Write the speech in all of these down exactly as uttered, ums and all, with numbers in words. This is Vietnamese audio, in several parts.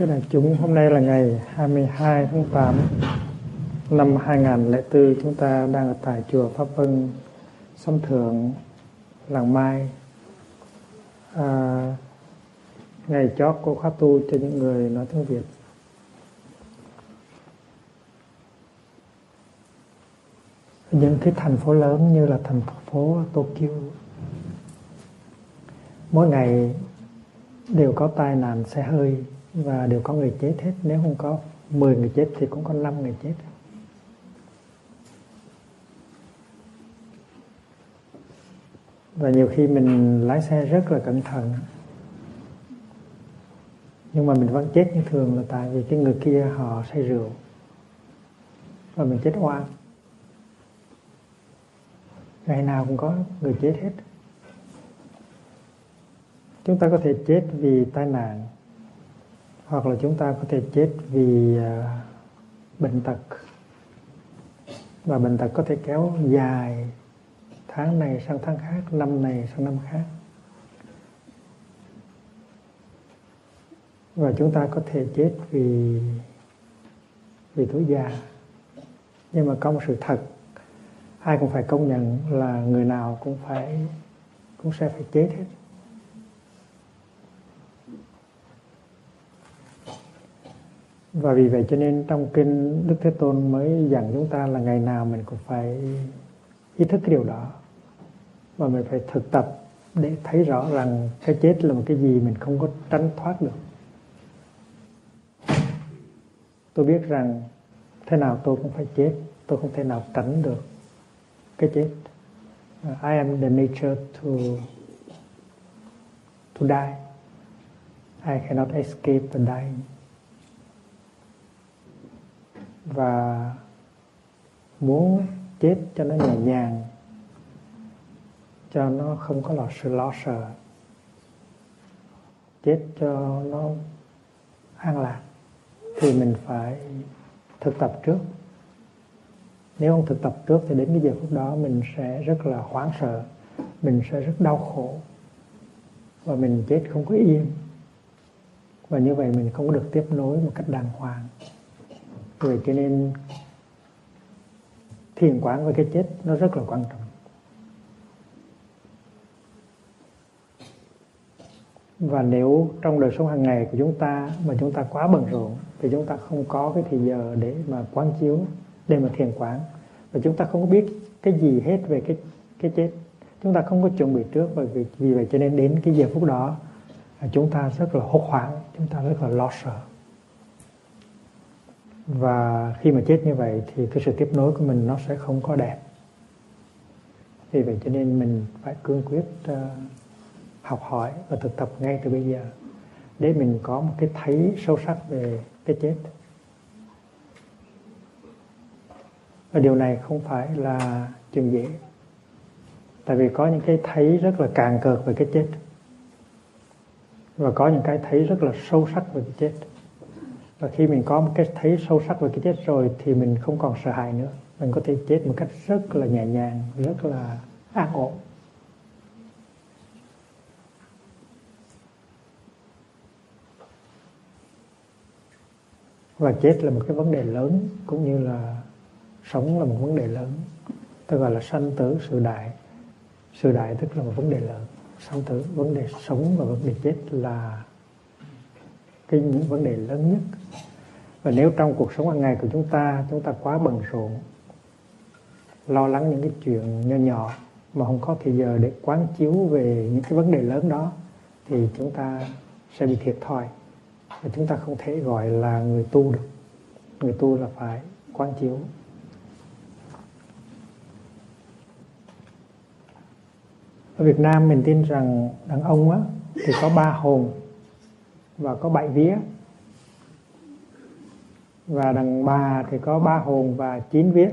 Thưa đại chúng, hôm nay là ngày hai mươi hai tháng tám năm hai nghìn không trăm lẻ tư, chúng ta đang ở tại chùa Pháp Vân, Sông Thượng, Làng Mai. À, ngày chót của khóa tu cho những người nói tiếng Việt. Những cái thành phố lớn như là thành phố Tokyo, mỗi ngày đều có tai nạn xe hơi và đều có người chết hết. Nếu không có mười người chết thì cũng có năm người chết. Và nhiều khi mình lái xe rất là cẩn thận, nhưng mà mình vẫn chết như thường, là tại vì cái người kia họ say rượu và mình chết oan. Ngày nào cũng có người chết hết. Chúng ta có thể chết vì tai nạn, hoặc là chúng ta có thể chết vì uh, bệnh tật. Và bệnh tật có thể kéo dài tháng này sang tháng khác, năm này sang năm khác. Và chúng ta có thể chết vì vì tuổi già. Nhưng mà có một sự thật ai cũng phải công nhận là người nào cũng phải cũng sẽ phải chết hết. Và vì vậy cho nên trong kinh Đức Thế Tôn mới dặn chúng ta là ngày nào mình cũng phải ý thức cái điều đó, và mình phải thực tập để thấy rõ rằng cái chết là một cái gì mình không có tránh thoát được. Tôi biết rằng thế nào tôi cũng phải chết, tôi không thể nào tránh được cái chết. I am the nature to to die. I cannot escape the dying. Và muốn chết cho nó nhẹ nhàng, cho nó không có sự lo sợ, chết cho nó an lạc, thì mình phải thực tập trước. Nếu không thực tập trước thì đến cái giờ phút đó mình sẽ rất là hoảng sợ, mình sẽ rất đau khổ, và mình chết không có yên. Và như vậy mình không có được tiếp nối một cách đàng hoàng. Vậy cho nên thiền quán với cái chết nó rất là quan trọng. Và nếu trong đời sống hàng ngày của chúng ta mà chúng ta quá bận rộn thì chúng ta không có cái thời giờ để mà quán chiếu, để mà thiền quán. Và chúng ta không có biết cái gì hết về cái, cái chết. Chúng ta không có chuẩn bị trước. Và vì, vì vậy cho nên đến cái giờ phút đó chúng ta rất là hốt hoảng, chúng ta rất là lo sợ. Và khi mà chết như vậy thì cái sự tiếp nối của mình nó sẽ không có đẹp. Vì vậy cho nên mình phải cương quyết uh, học hỏi và thực tập ngay từ bây giờ để mình có một cái thấy sâu sắc về cái chết. Và điều này không phải là chuyện dễ, tại vì có những cái thấy rất là cạn cợt về cái chết, và có những cái thấy rất là sâu sắc về cái chết. Và khi mình có một cái thấy sâu sắc về cái chết rồi thì mình không còn sợ hãi nữa. Mình có thể chết một cách rất là nhẹ nhàng, rất là an ổn. Và chết là một cái vấn đề lớn, cũng như là sống là một vấn đề lớn. Tôi gọi là sanh tử sự đại. Sự đại tức là một vấn đề lớn. Sanh tử, vấn đề sống và vấn đề chết là cái những vấn đề lớn nhất. Và nếu trong cuộc sống hàng ngày của chúng ta, chúng ta quá bận rộn, lo lắng những cái chuyện nhỏ nhỏ mà không có thời giờ để quán chiếu về những cái vấn đề lớn đó, thì chúng ta sẽ bị thiệt thòi. Và chúng ta không thể gọi là người tu được. Người tu là phải quán chiếu. Ở Việt Nam mình tin rằng đàn ông á, thì có ba hồn và có bảy vía, và đàn bà thì có ba hồn và chín vía.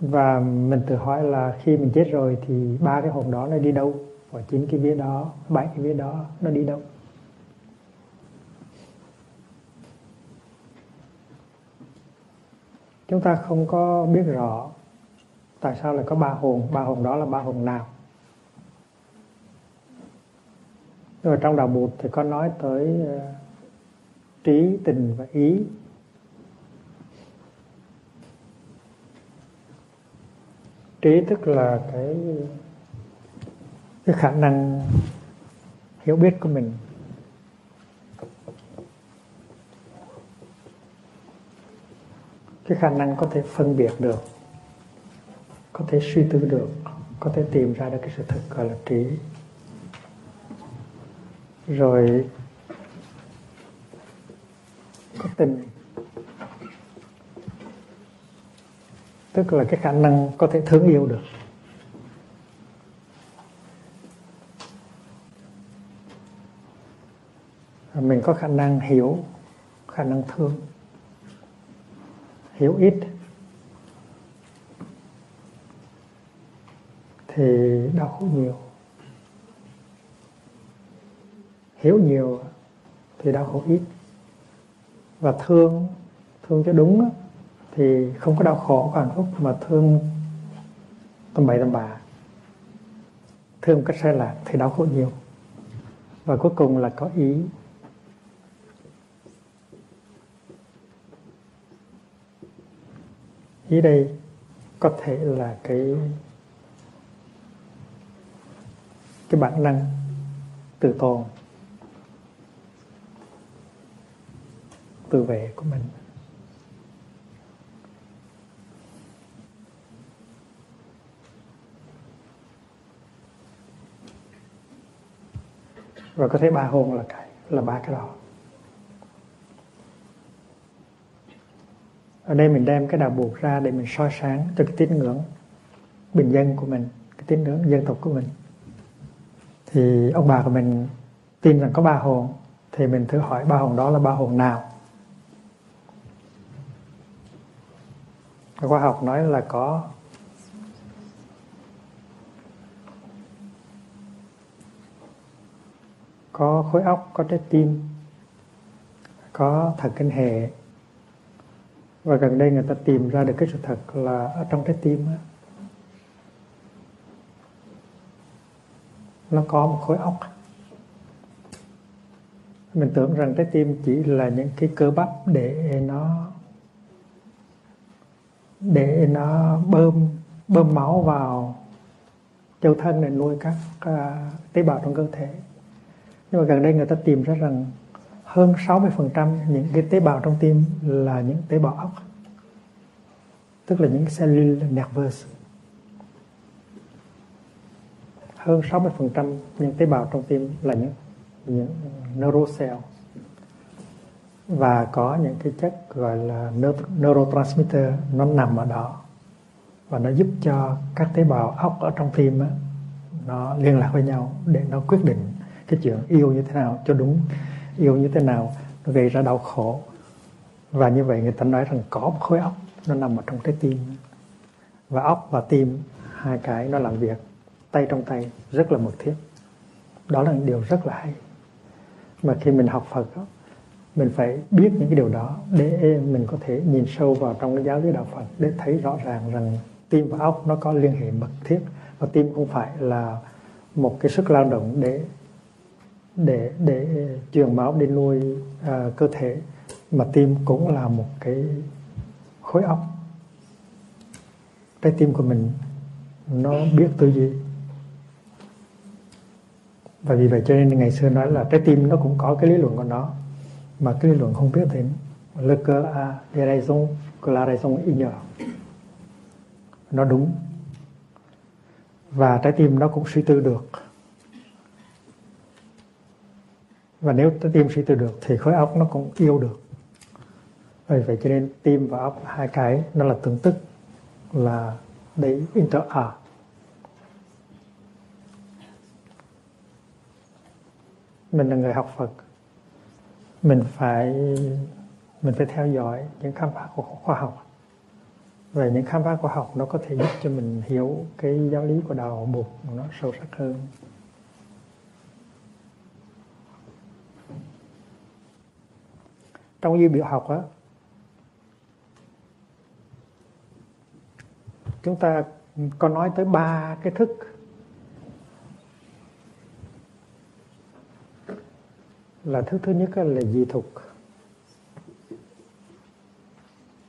Và mình tự hỏi là khi mình chết rồi thì ba cái hồn đó nó đi đâu, và chín cái vía đó, bảy cái vía đó nó đi đâu? Chúng ta không có biết rõ tại sao lại có ba hồn, ba hồn đó là ba hồn nào. Rồi trong đạo Bụt thì có nói tới uh, trí, tình và ý. Trí tức là cái, cái khả năng hiểu biết của mình. Cái khả năng có thể phân biệt được, có thể suy tư được, có thể tìm ra được cái sự thật gọi là trí. Rồi có tình, tức là cái khả năng có thể thương yêu được. Rồi mình có khả năng hiểu, khả năng thương, hiểu ít. Thì đau khổ nhiều. Hiểu nhiều thì đau khổ ít. Và thương, thương cho đúng thì không có đau khổ, có hạnh phúc, mà thương tầm bậy tầm bạ, thương một cách sai lạc thì đau khổ nhiều. Và cuối cùng là có ý. Ý đây có thể là cái cái bản năng tự tồn, tự vệ của mình. Và có thể ba hồn là cái là ba cái đó. Ở đây mình đem cái đạo Bụt ra để mình soi sáng cho cái tín ngưỡng bình dân của mình, cái tín ngưỡng dân tộc của mình. Thì ông bà của mình tin rằng có ba hồn, thì mình thử hỏi ba hồn đó là ba hồn nào. Khoa học nói là có có khối óc, có trái tim, có thần kinh hệ. Và gần đây người ta tìm ra được cái sự thật là ở trong trái tim đó, nó có một khối óc. Mình tưởng rằng trái tim chỉ là những cái cơ bắp để nó để nó bơm bơm máu vào châu thân để nuôi các uh, tế bào trong cơ thể. Nhưng mà gần đây người ta tìm ra rằng hơn sáu mươi phần trăm những cái tế bào trong tim là những tế bào óc, tức là những cellule nervous. Hơn sáu mươi phần trăm những tế bào trong tim là những, những neurocell. Và có những cái chất gọi là neurotransmitter, nó nằm ở đó. Và nó giúp cho các tế bào óc ở trong tim á, nó liên lạc với nhau để nó quyết định cái chuyện yêu như thế nào cho đúng, yêu như thế nào nó gây ra đau khổ. Và như vậy người ta nói rằng có một khối óc, nó nằm ở trong trái tim. Và óc và tim, hai cái nó làm việc tay trong tay rất là mật thiết. Đó là điều rất là hay. Mà khi mình học Phật đó, mình phải biết những cái điều đó để mình có thể nhìn sâu vào trong cái giáo lý đạo Phật để thấy rõ ràng rằng tim và óc nó có liên hệ mật thiết. Và tim không phải là một cái sức lao động để để để truyền máu để nuôi uh, cơ thể, mà tim cũng là một cái khối óc. Trái tim của mình nó biết tư duy. Và vì vậy cho nên ngày xưa nói là trái tim nó cũng có cái lý luận của nó, mà cái lý luận không biết đến le cœur a des raisons que la raison ignore. Nó đúng. Và trái tim nó cũng suy tư được. Và nếu trái tim suy tư được thì khối óc nó cũng yêu được. Vì vậy cho nên tim và óc hai cái nó là tương tức, là they interact. Mình là người học Phật, mình phải mình phải theo dõi những khám phá của khoa học. Và những khám phá khoa học nó có thể giúp cho mình hiểu cái giáo lý của đạo Bụt nó sâu sắc hơn. Trong dư biểu học á, chúng ta có nói tới ba cái thức. là thức thứ nhất là dị thục.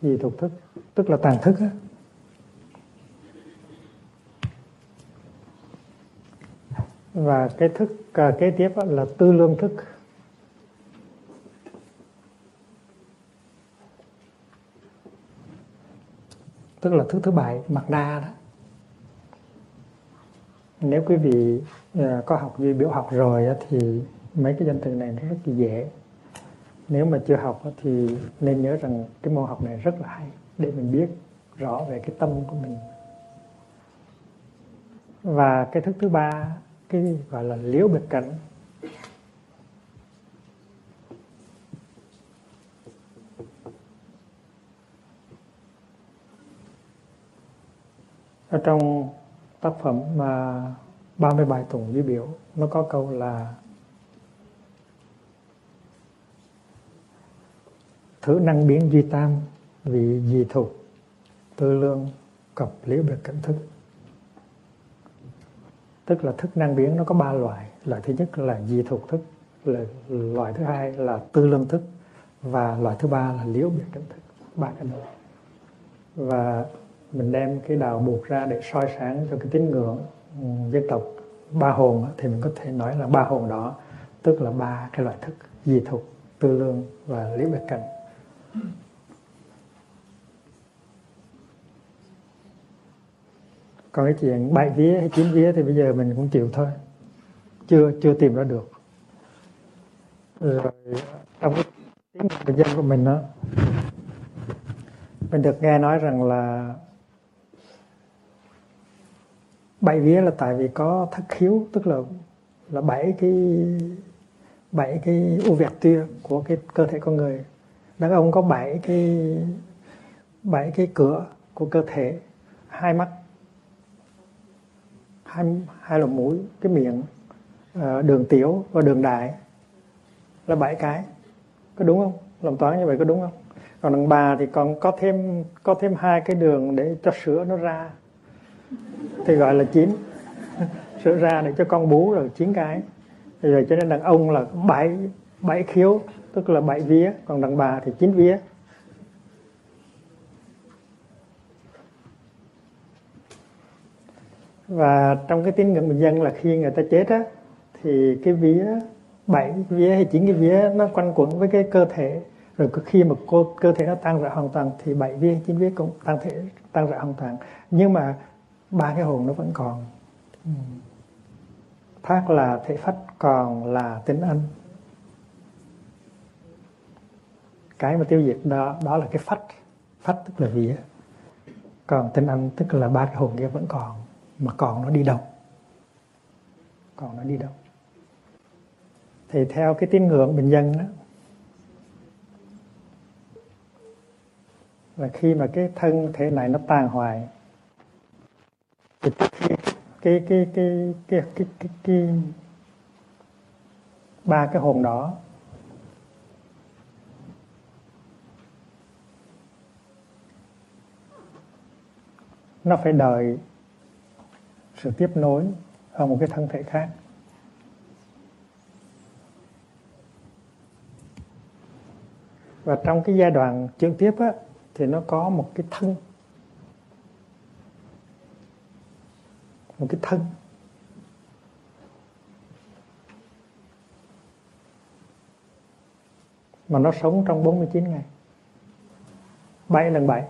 Dị thục thức, tức là tàn thức. Và cái thức kế tiếp là tư lương thức. Tức là thức thứ bảy, mặt đa đó. Nếu quý vị có học vi biểu học rồi thì mấy cái danh từ này nó rất là dễ. Nếu mà chưa học thì nên nhớ rằng cái môn học này rất là hay để mình biết rõ về cái tâm của mình. Và cái thức thứ ba, cái gọi là liễu biệt cảnh. Ở trong tác phẩm mà ba mươi bài tụng vi biểu nó có câu là thứ năng biến duy tam vì dị thục tư lương cập liễu biệt cảnh thức. Tức là thức năng biến nó có ba loại. Loại thứ nhất là dị thục thức, loại thứ hai là tư lương thức, và loại thứ ba là liễu biệt cảnh thức. Ba cái này. Và mình đem cái đào buộc ra để soi sáng cho cái tín ngưỡng dân tộc ba hồn thì mình có thể nói là ba hồn đó tức là ba cái loại thức: dị thục, tư lương và liễu biệt cảnh. Còn cái chuyện bảy vía hay chín vía thì bây giờ mình cũng chịu thôi, chưa chưa tìm ra được. Rồi trong cái tiếng người dân của mình đó, mình được nghe nói rằng là bảy vía là tại vì có thất khiếu, tức là là bảy cái bảy cái ưu việt tia của cái cơ thể con người. Đàn ông có bảy cái bảy cái cửa của cơ thể: hai mắt, hai hai lỗ mũi, cái miệng, đường tiểu và đường đại, là bảy cái. Có đúng không? Làm toán như vậy có đúng không? Còn đàn bà thì còn có thêm có thêm hai cái đường để cho sữa nó ra thì gọi là chín. Sữa ra để cho con bú rồi chín cái. Rồi cho nên đàn ông là bảy bảy khiếu, tức là bảy vía, còn đàn bà thì chín vía. Và trong cái tín ngưỡng bình dân là khi người ta chết á thì cái vía bảy vía hay chín cái vía nó quanh quẩn với cái cơ thể. Rồi khi mà cô, cơ thể nó tan rã hoàn toàn thì bảy vía chín vía cũng tan thể tan rã hoàn toàn, nhưng mà ba cái hồn nó vẫn còn. Thác là thể phách, còn là tính anh. Cái mà tiêu diệt đó đó là cái phách, phách tức là vía, còn tính anh tức là ba cái hồn kia vẫn còn, mà còn nó đi đâu? Còn nó đi đâu? Thì theo cái tín ngưỡng bình dân đó, là khi mà cái thân thể này nó tàn hoại thì cái cái cái cái cái cái cái cái ba cái hồn đó nó phải đợi sự tiếp nối ở một cái thân thể khác. Và trong cái giai đoạn chuyển tiếp á thì nó có một cái thân, một cái thân. Mà nó sống trong bốn mươi chín ngày, bảy lần bảy.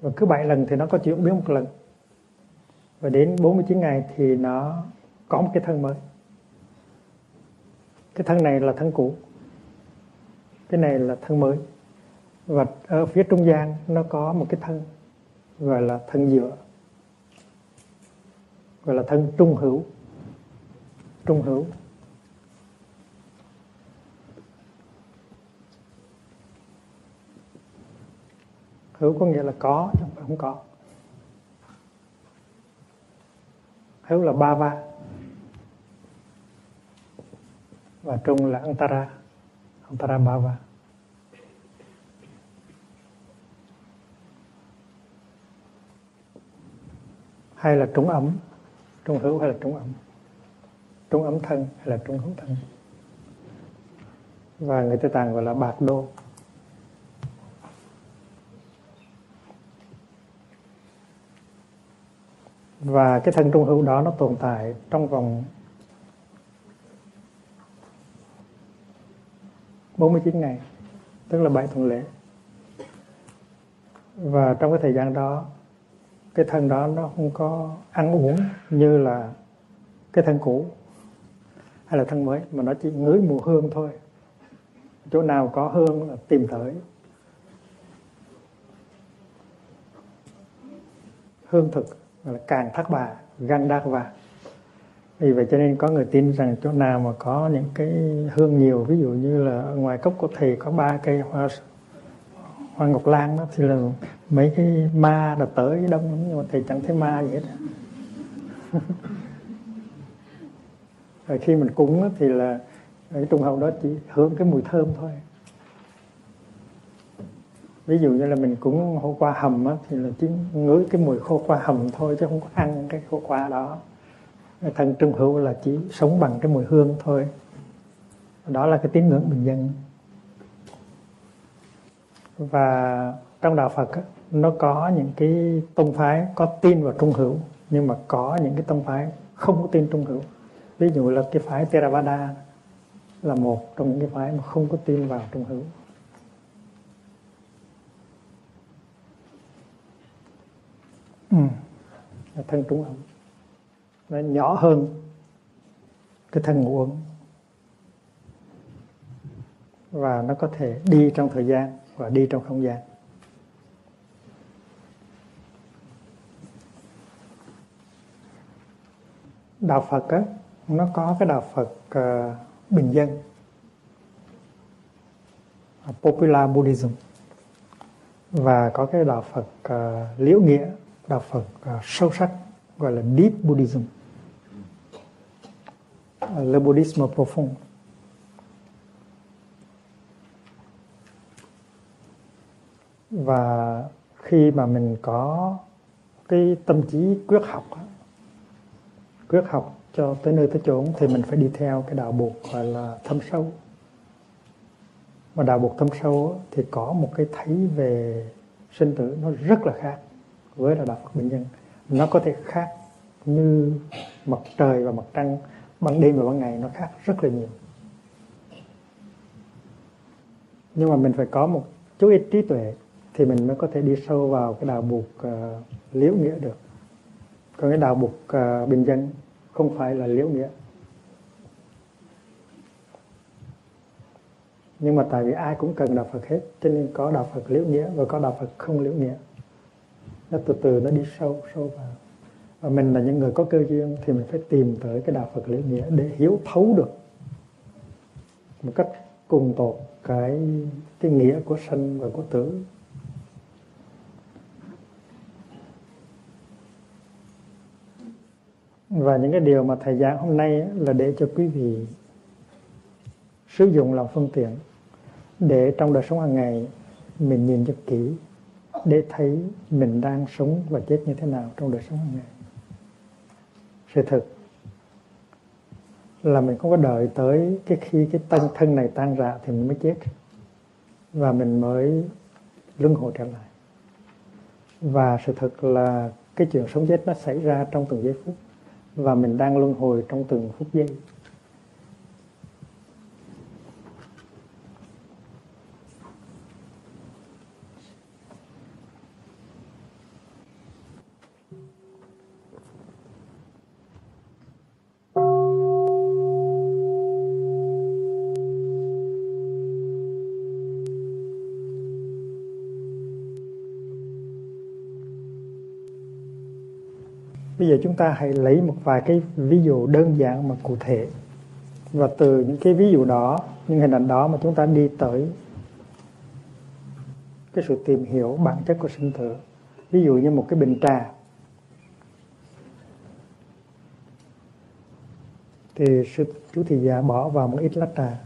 Và cứ bảy lần thì nó có chuyển biến một lần. Và đến bốn mươi chín ngày thì nó có một cái thân mới. Cái thân này là thân cũ, cái này là thân mới. Và ở phía trung gian nó có một cái thân gọi là thân giữa, gọi là thân trung hữu. Trung hữu hữu có nghĩa là có chứ không phải không có. Hữu là bhava và trung là antara, antara bhava. Hay là trúng ấm, trung hữu hay là trúng ấm. trúng ấm thân hay là trúng hữu thân. Và người Tây Tạng gọi là bạc đô. Và cái thân trung hữu đó nó tồn tại trong vòng bốn mươi chín ngày, tức là bảy tuần lễ. Và trong cái thời gian đó, cái thân đó nó không có ăn uống như là cái thân cũ hay là thân mới, mà nó chỉ ngửi mùi hương thôi. Chỗ nào có hương là tìm tới. Hương thực là càng thác bà, gan đác và. Vì vậy cho nên có người tin rằng chỗ nào mà có những cái hương nhiều, ví dụ như là ngoài cốc của thầy có ba cây hoa hoa ngọc lan đó, thì là mấy cái ma đã tới đông, nhưng mà thầy chẳng thấy ma gì hết. Rồi khi mình cúng đó, thì là cái trung hậu đó chỉ hướng cái mùi thơm thôi. Ví dụ như là mình cúng hổ qua hầm đó, thì là chỉ ngửi cái mùi khô qua hầm thôi, chứ không có ăn cái khô qua đó. Thân trung hữu là chỉ sống bằng cái mùi hương thôi. Đó là cái tín ngưỡng bình dân. Và trong Đạo Phật á, nó có những cái tông phái có tin vào trung hữu, nhưng mà có những cái tông phái không có tin trung hữu. Ví dụ là cái phái Theravada là một trong những cái phái mà không có tin vào trung hữu. Ừ. Thân trung hữu nó nhỏ hơn cái thân ngũ uẩn, và nó có thể đi trong thời gian và đi trong không gian. Đạo Phật á, nó có cái Đạo Phật uh, bình dân, Popular Buddhism, và có cái Đạo Phật uh, liễu nghĩa, Đạo Phật uh, sâu sắc, gọi là Deep Buddhism, Le Bouddhisme Profond. Và khi mà mình có cái tâm trí quyết học, quyết học cho tới nơi tới chốn, thì mình phải đi theo cái đạo buộc gọi là thâm sâu. Mà đạo buộc thâm sâu thì có một cái thấy về sinh tử nó rất là khác với đạo Phật bình dân. Nó có thể khác như mặt trời và mặt trăng, ban đêm và ban ngày, nó khác rất là nhiều. Nhưng mà mình phải có một chút ít trí tuệ thì mình mới có thể đi sâu vào cái đạo buộc uh, liễu nghĩa được. Còn cái đạo buộc uh, bình dân không phải là liễu nghĩa. Nhưng mà tại vì ai cũng cần đạo Phật hết, cho nên có đạo Phật liễu nghĩa và có đạo Phật không liễu nghĩa. Nó từ từ nó đi sâu sâu vào. Và mình là những người có cơ duyên thì mình phải tìm tới cái đạo Phật liễu nghĩa để hiểu thấu được một cách cùng tột cái cái nghĩa của sanh và của tử. Và những cái điều mà thầy giảng hôm nay là để cho quý vị sử dụng làm phương tiện để trong đời sống hàng ngày mình nhìn cho kỹ, để thấy mình đang sống và chết như thế nào trong đời sống hàng ngày. Sự thật là mình không có đợi tới cái khi cái thân thân này tan rã thì mình mới chết, và mình mới luân hồi trở lại. Và sự thật là cái chuyện sống chết nó xảy ra trong từng giây phút, và mình đang luân hồi trong từng phút giây. Bây giờ chúng ta hãy lấy một vài cái ví dụ đơn giản mà cụ thể, và từ những cái ví dụ đó, những hình ảnh đó mà chúng ta đi tới cái sự tìm hiểu bản chất của sinh tử. Ví dụ như một cái bình trà, thì sư chú thị giả bỏ vào một ít lá trà,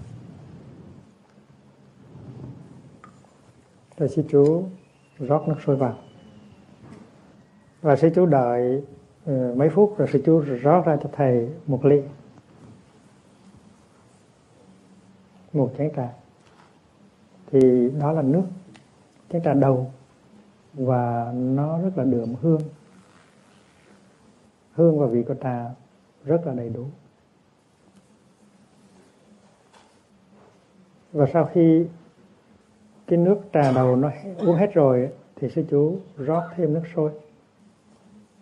rồi sư chú rót nước sôi vào, và sư chú đợi mấy phút rồi sư chú rót ra cho thầy một ly. một chén trà, thì đó là nước, chén trà đầu, và nó rất là đượm hương. Hương và vị của trà rất là đầy đủ. Và sau khi cái nước trà đầu nó uống hết rồi thì sư chú rót thêm nước sôi.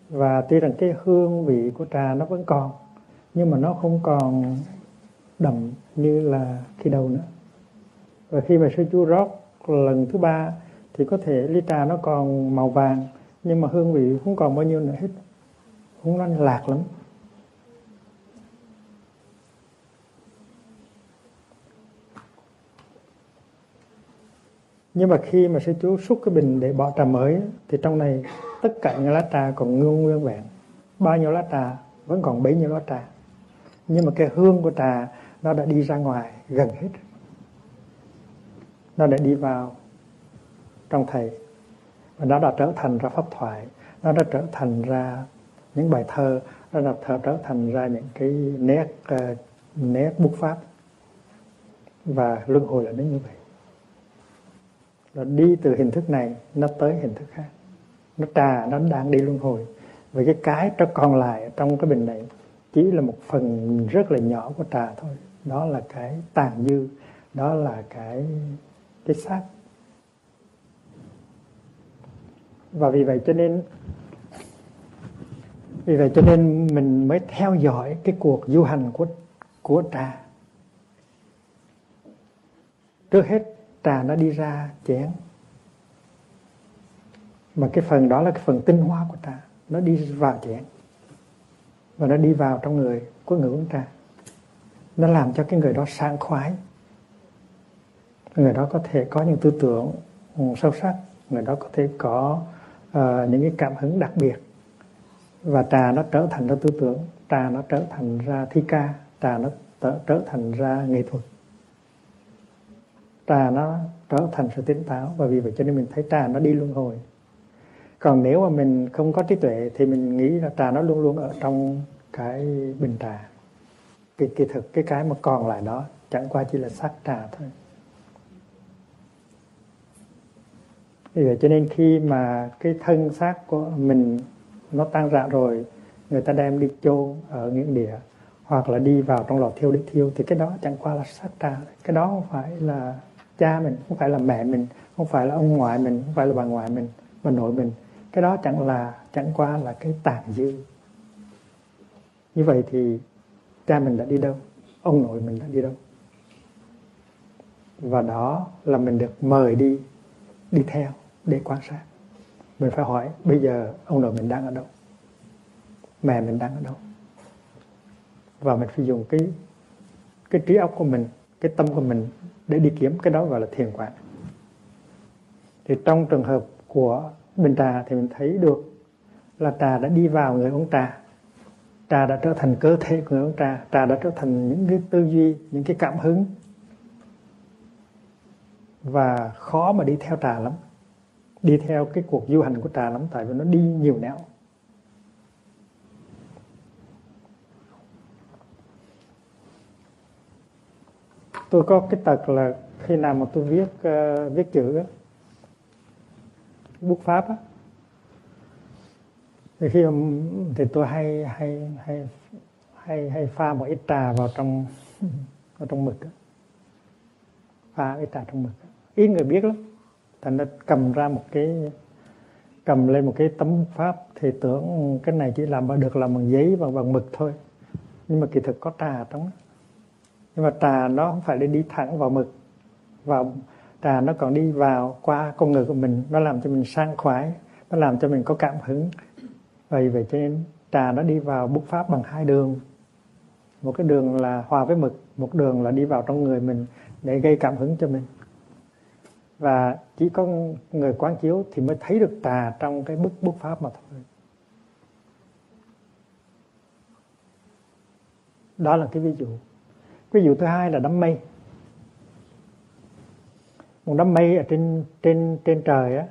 Và tuy rằng cái hương vị của trà nó vẫn còn, nhưng mà nó không còn đậm như là khi đầu nữa. Và khi mà sư chú rót lần thứ ba thì có thể ly trà nó còn màu vàng, nhưng mà hương vị không còn bao nhiêu nữa hết, không, nó lạc lắm. Nhưng mà khi mà sư chú xúc cái bình để bỏ trà mới thì trong này tất cả những lá trà còn nguyên nguyên vẹn, bao nhiêu lá trà vẫn còn bấy nhiêu lá trà, nhưng mà cái hương của trà nó đã đi ra ngoài gần hết, nó đã đi vào trong thầy, và nó đã trở thành ra pháp thoại, nó đã trở thành ra những bài thơ, nó đã trở thành ra những cái nét uh, nét bút pháp, và luân hồi là đến như vậy. Nó đi từ hình thức này nó tới hình thức khác. Nó trà nó đang đi luân hồi. Và cái cái nó còn lại trong cái bình này chỉ là một phần rất là nhỏ của trà thôi. Đó là cái tàn dư, đó là cái cái xác. Và vì vậy cho nên vì vậy cho nên mình mới theo dõi cái cuộc du hành của của trà. Trước hết trà nó đi ra chén, mà cái phần đó là cái phần tinh hoa của trà, nó đi vào chén và nó đi vào trong người của người uống trà. Nó làm cho cái người đó sảng khoái, người đó có thể có những tư tưởng sâu sắc, người đó có thể có uh, những cái cảm hứng đặc biệt. Và trà nó trở thành ra tư tưởng, trà nó trở thành ra thi ca, trà nó trở, trở thành ra nghệ thuật, trà nó trở thành sự tỉnh táo. Và vì vậy cho nên mình thấy trà nó đi luân hồi. Còn nếu mà mình không có trí tuệ thì mình nghĩ là trà nó luôn luôn ở trong cái bình trà. Kỳ, kỳ thực cái cái mà còn lại đó chẳng qua chỉ là xác trà thôi. Vì vậy cho nên khi mà cái thân xác của mình nó tan rã rồi, người ta đem đi chôn ở nghĩa địa, hoặc là đi vào trong lò thiêu để thiêu, thì cái đó chẳng qua là xác trà. Cái đó không phải là cha mình, không phải là mẹ mình, không phải là ông ngoại mình, không phải là bà ngoại mình, bà nội mình. Cái đó chẳng là chẳng qua là cái tàn dư. Như vậy thì cha mình đã đi đâu, ông nội mình đã đi đâu? Và đó là mình được mời đi đi theo để quan sát. Mình phải hỏi bây giờ ông nội mình đang ở đâu, mẹ mình đang ở đâu. Và mình phải dùng cái cái trí óc của mình, cái tâm của mình để đi kiếm. Cái đó gọi là thiền quán. Thì trong trường hợp của bình trà thì mình thấy được là trà đã đi vào người uống trà, trà đã trở thành cơ thể của người uống trà, trà đã trở thành những cái tư duy, những cái cảm hứng. Và khó mà đi theo trà lắm, đi theo cái cuộc du hành của trà lắm, tại vì nó đi nhiều nẻo. Tôi có cái tật là khi nào mà tôi viết uh, viết chữ á, bút pháp á, thì khi mà, thì tôi hay hay hay hay hay pha một ít trà vào trong vào trong mực á, pha ít trà trong mực á. Ít người biết lắm, thành ra cầm ra một cái cầm lên một cái tấm bút pháp thì tưởng cái này chỉ làm được làm bằng giấy và bằng mực thôi, nhưng mà kỳ thực có trà trong đó. Nhưng mà trà nó không phải để đi thẳng vào mực, và trà nó còn đi vào qua con người của mình. Nó làm cho mình sang khoái, nó làm cho mình có cảm hứng. Vậy vậy cho nên trà nó đi vào bút pháp bằng hai đường. Một cái đường là hòa với mực, một đường là đi vào trong người mình để gây cảm hứng cho mình. Và chỉ có người quán chiếu thì mới thấy được trà trong cái bức bút pháp mà thôi. Đó là cái ví dụ. Ví dụ thứ hai là đám mây. Một đám mây ở trên trên trên trời á,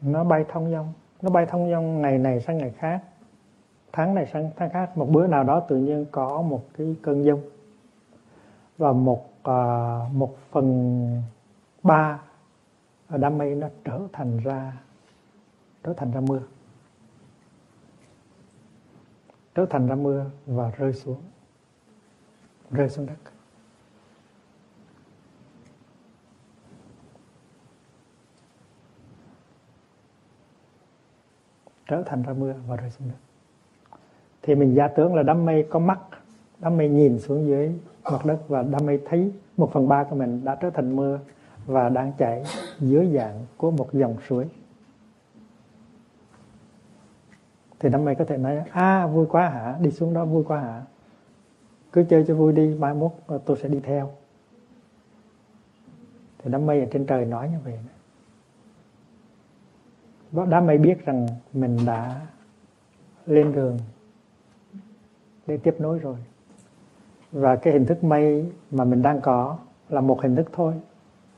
nó bay thông dong, nó bay thông dong ngày này sang ngày khác, tháng này sang tháng khác, một bữa nào đó tự nhiên có một cái cơn giông và một uh, một phần ba đám mây nó trở thành ra trở thành ra mưa trở thành ra mưa và rơi xuống rơi xuống đất. Trở thành ra mưa và rơi xuống đất. Thì mình giả tưởng là đám mây có mắt, đám mây nhìn xuống dưới mặt đất và đám mây thấy một phần ba của mình đã trở thành mưa và đang chảy dưới dạng của một dòng suối. Thì đám mây có thể nói, à vui quá hả, đi xuống đó vui quá hả, cứ chơi cho vui đi, mai mốt tôi sẽ đi theo. Thì đám mây ở trên trời nói như vậy. Đám mây biết rằng mình đã lên đường để tiếp nối rồi. Và cái hình thức mây mà mình đang có là một hình thức thôi.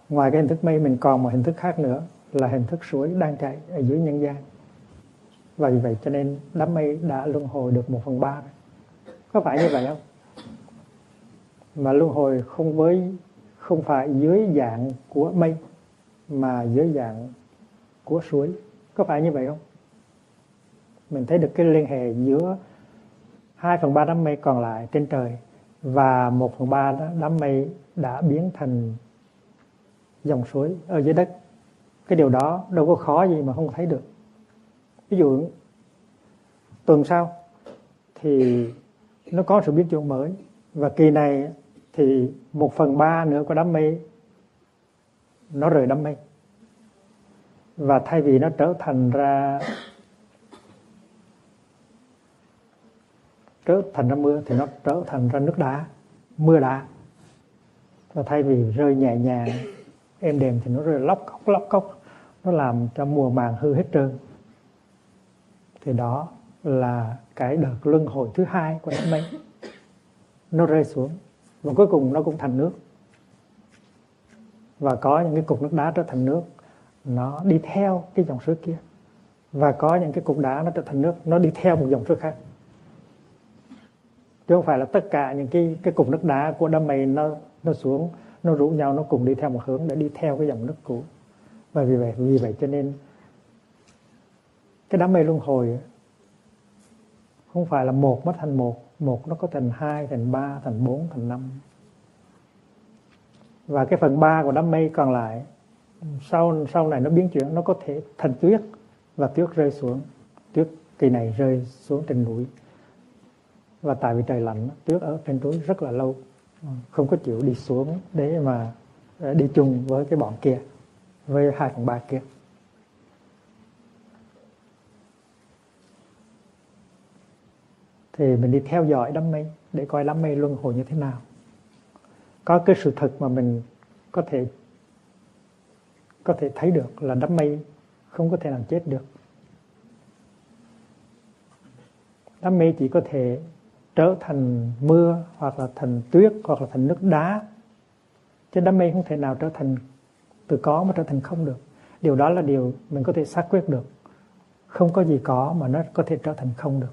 Ngoài cái hình thức mây mình còn một hình thức khác nữa là hình thức suối đang chảy ở dưới nhân gian. Và vì vậy cho nên đám mây đã luân hồi được một phần ba rồi. Có phải như vậy không? Mà luân hồi không với không phải dưới dạng của mây mà dưới dạng của suối. Có phải như vậy không? Mình thấy được cái liên hệ giữa hai phần ba đám mây còn lại trên trời và một phần ba đám mây đã biến thành dòng suối ở dưới đất. Cái điều đó đâu có khó gì mà không thấy được. Ví dụ tuần sau thì nó có sự biến chuyển mới, và kỳ này thì một phần ba nữa của đám mây nó rời đám mây, và thay vì nó trở thành ra trở thành ra mưa thì nó trở thành ra nước đá, mưa đá. Và thay vì rơi nhẹ nhàng êm đềm thì nó rơi lóc cóc lóc cóc, nó làm cho mùa màng hư hết trơn. Thì đó là cái đợt luân hồi thứ hai của đám mây. Nó rơi xuống và cuối cùng nó cũng thành nước, và có những cái cục nước đá trở thành nước, nó đi theo cái dòng suối kia, và có những cái cục đá nó trở thành nước, nó đi theo một dòng suối khác. Chứ không phải là tất cả những cái cái cục nước đá của đám mây nó nó xuống, nó rủ nhau, nó cùng đi theo một hướng để đi theo cái dòng nước cũ. Và vì vậy vì vậy cho nên cái đám mây luân hồi không phải là một mất thành một, một nó có thành hai, thành ba, thành bốn, thành năm. Và cái phần ba của đám mây còn lại sau sau này nó biến chuyển, nó có thể thành tuyết, và tuyết rơi xuống, tuyết kỳ này rơi xuống trên núi. Và tại vì trời lạnh, tuyết ở trên núi rất là lâu, không có chịu đi xuống để mà đi chung với cái bọn kia, với hai phần ba kia. Thì mình đi theo dõi đám mây để coi đám mây luân hồi như thế nào. Có cái sự thật mà mình có thể có thể thấy được là đám mây không có thể làm chết được. Đám mây chỉ có thể trở thành mưa, hoặc là thành tuyết, hoặc là thành nước đá. Chứ đám mây không thể nào trở thành từ có mà trở thành không được. Điều đó là điều mình có thể xác quyết được. Không có gì có mà nó có thể trở thành không được.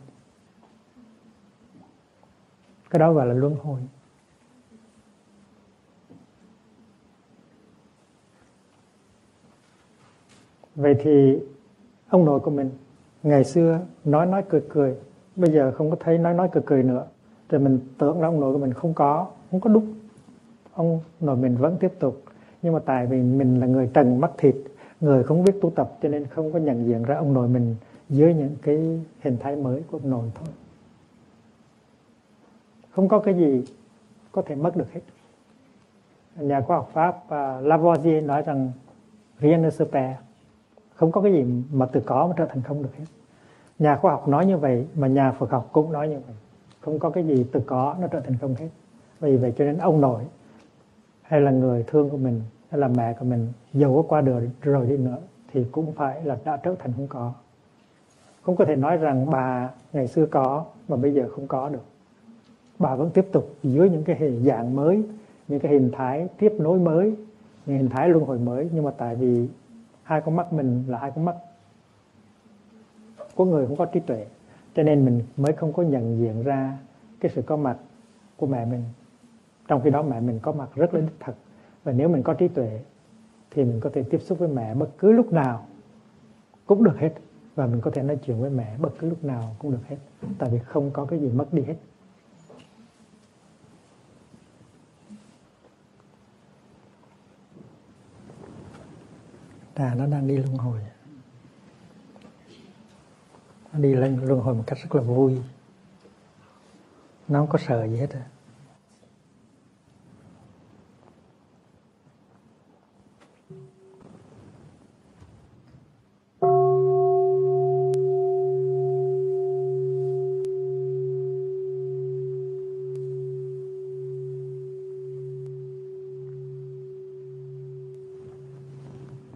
Cái đó gọi là luân hồi. Vậy thì ông nội của mình ngày xưa nói nói cười cười, bây giờ không có thấy nói nói cười cười nữa, rồi mình tưởng là ông nội của mình không có, không có đúng. Ông nội mình vẫn tiếp tục, nhưng mà tại vì mình là người trần mắt thịt, người không biết tu tập, cho nên không có nhận diện ra ông nội mình dưới những cái hình thái mới của ông nội thôi. Không có cái gì có thể mất được hết. Nhà khoa học Pháp uh, Lavoisier nói rằng rien ne se perd, không có cái gì mà từ có mà trở thành không được hết. Nhà khoa học nói như vậy, mà nhà Phật học cũng nói như vậy. Không có cái gì từ có nó trở thành không hết. Vì vậy cho nên ông nội hay là người thương của mình, hay là mẹ của mình, dầu có qua đời rồi đi nữa thì cũng phải là đã trở thành không có. Không có thể nói rằng bà ngày xưa có mà bây giờ không có được. Bà vẫn tiếp tục dưới những cái hình dạng mới, những cái hình thái tiếp nối mới, những hình thái luân hồi mới. Nhưng mà tại vì hai con mắt mình là hai con mắt của người không có trí tuệ, Cho nên mình mới không có nhận diện ra cái sự có mặt của mẹ mình. Trong khi đó mẹ mình có mặt rất là đích thực. Và nếu mình có trí tuệ thì mình có thể tiếp xúc với mẹ bất cứ lúc nào cũng được hết. Và mình có thể nói chuyện với mẹ bất cứ lúc nào cũng được hết. Tại vì không có cái gì mất đi hết. Đà nó đang đi luân hồi. Nó đi lên luân hồi một cách rất là vui. Nó không có sợ gì hết.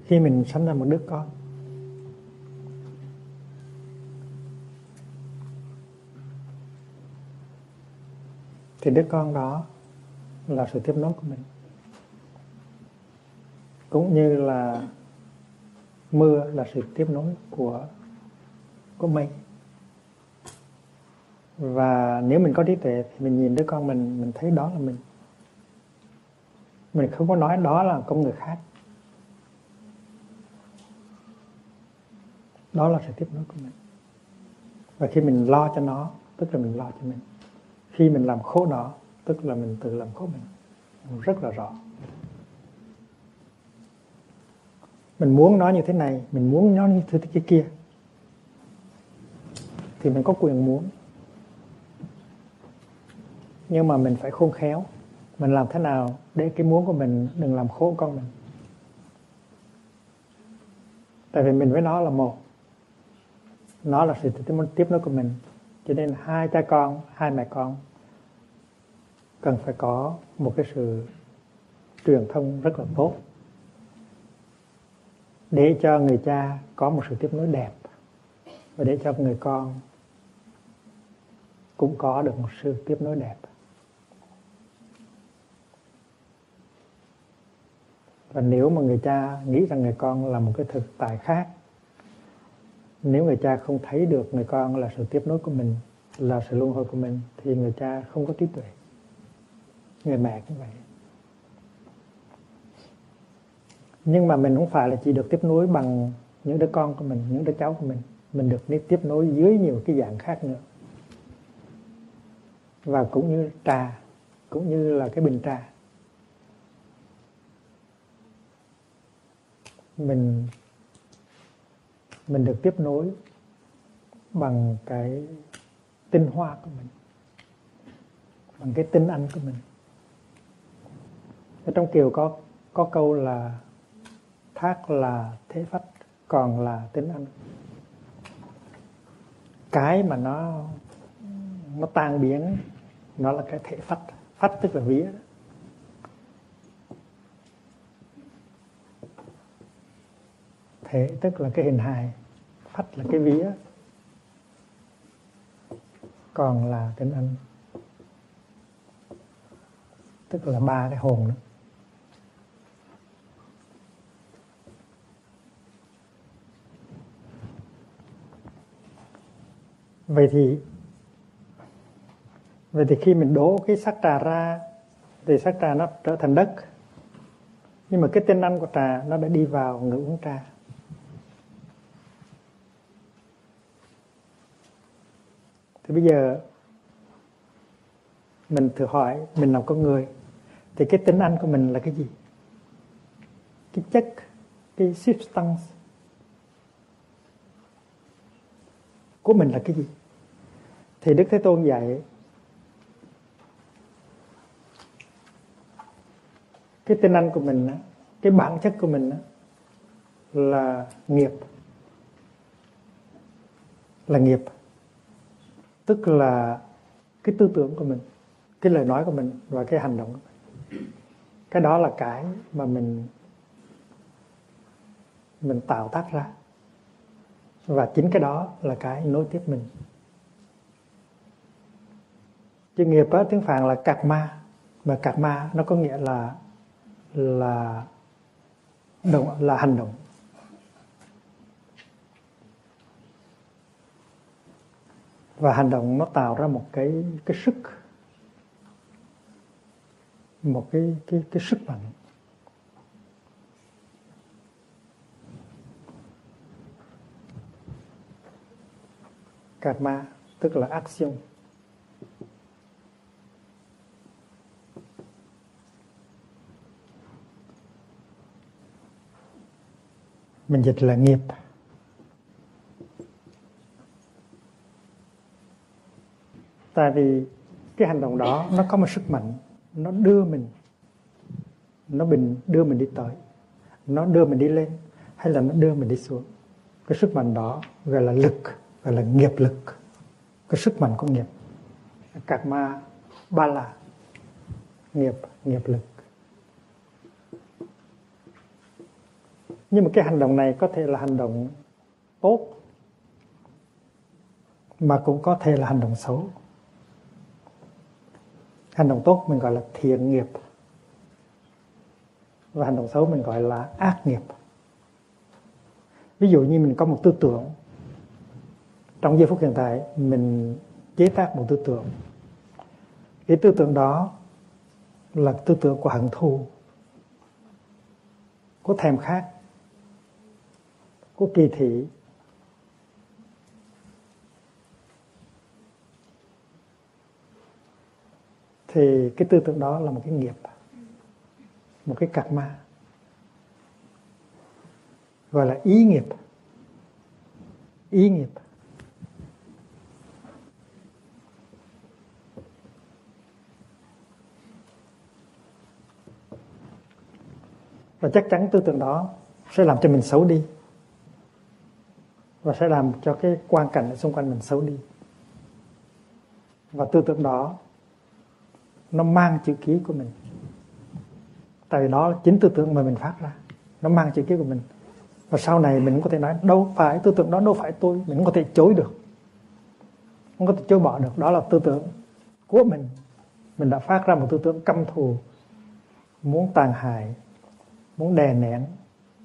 Khi mình sanh ra một đứa con, thì đứa con đó là sự tiếp nối của mình. Cũng như là mưa là sự tiếp nối của, của mây. Và nếu mình có trí tuệ thì mình nhìn đứa con mình, mình thấy đó là mình. Mình không có nói đó là con người khác. Đó là sự tiếp nối của mình. Và khi mình lo cho nó, tức là mình lo cho mình. Khi mình làm khổ nó, tức là mình tự làm khổ mình. Rất là rõ. Mình muốn nó như thế này, mình muốn nó như thế kia, thì mình có quyền muốn. Nhưng mà mình phải khôn khéo. Mình làm thế nào để cái muốn của mình đừng làm khổ con mình. Tại vì mình với nó là một. Nó là sự tiếp nối của mình. Cho nên hai cha con, hai mẹ con cần phải có một cái sự truyền thông rất là tốt để cho người cha có một sự tiếp nối đẹp và để cho người con cũng có được một sự tiếp nối đẹp. Và nếu mà người cha nghĩ rằng người con là một cái thực tại khác, nếu người cha không thấy được người con là sự tiếp nối của mình, là sự luân hồi của mình, thì người cha không có trí tuệ. Người mẹ cũng vậy. Nhưng mà mình không phải là chỉ được tiếp nối bằng những đứa con của mình, những đứa cháu của mình. Mình được tiếp nối dưới nhiều cái dạng khác nữa. Và cũng như trà, cũng như là cái bình trà. Mình... Mình được tiếp nối bằng cái tinh hoa của mình, bằng cái tinh anh của mình. Ở trong Kiều có, có câu là thác là thế phách, còn là tinh anh. Cái mà nó nó tan biến, nó là cái thể phách. Phách tức là vía. Thể tức là cái hình hài, phách là cái vía, còn là tinh anh, tức là ba cái hồn nữa. Vậy thì Vậy thì khi mình đổ cái sắc trà ra thì sắc trà nó trở thành đất. Nhưng mà cái tinh anh của trà nó đã đi vào người uống trà. Thì bây giờ mình thử hỏi mình là con người thì cái tính anh của mình là cái gì? Cái chất, cái substance của mình là cái gì? Thì Đức Thế Tôn dạy cái tính anh của mình, cái bản chất của mình là nghiệp. Là nghiệp. Tức là cái tư tưởng của mình, cái lời nói của mình và cái hành động của mình. Cái đó là cái mà mình mình tạo tác ra. Và chính cái đó là cái nối tiếp mình. Chữ nghiệp á, tiếng Phạn là karma. Mà karma nó có nghĩa là là động, là hành động. Và hành động nó tạo ra một cái cái sức, một cái cái cái sức mạnh. Karma tức là action. Mình dịch là nghiệp. Tại vì cái hành động đó nó có một sức mạnh, nó đưa mình, nó bình đưa mình đi tới, nó đưa mình đi lên, hay là nó đưa mình đi xuống. Cái sức mạnh đó gọi là lực, gọi là nghiệp lực, cái sức mạnh của nghiệp. Karma ba là nghiệp, nghiệp lực. Nhưng mà cái hành động này có thể là hành động tốt, mà cũng có thể là hành động xấu. Hành động tốt mình gọi là thiện nghiệp, và hành động xấu mình gọi là ác nghiệp. Ví dụ như mình có một tư tưởng, trong giây phút hiện tại mình chế tác một tư tưởng. Cái tư tưởng đó là tư tưởng của hận thù, của thèm khát, của kỳ thị. Thì cái tư tưởng đó là một cái nghiệp, một cái karma, gọi là ý nghiệp. Ý nghiệp. Và chắc chắn tư tưởng đó sẽ làm cho mình xấu đi, và sẽ làm cho cái quang cảnh ở xung quanh mình xấu đi. Và tư tưởng đó nó mang chữ ký của mình, tại vì đó là chính tư tưởng mà mình phát ra, nó mang chữ ký của mình. Và sau này mình cũng có thể nói đâu phải tư tưởng đó, đâu phải tôi. Mình cũng có thể chối được, không có thể chối bỏ được. Đó là tư tưởng của mình. Mình đã phát ra một tư tưởng căm thù, muốn tàn hại, muốn đè nén,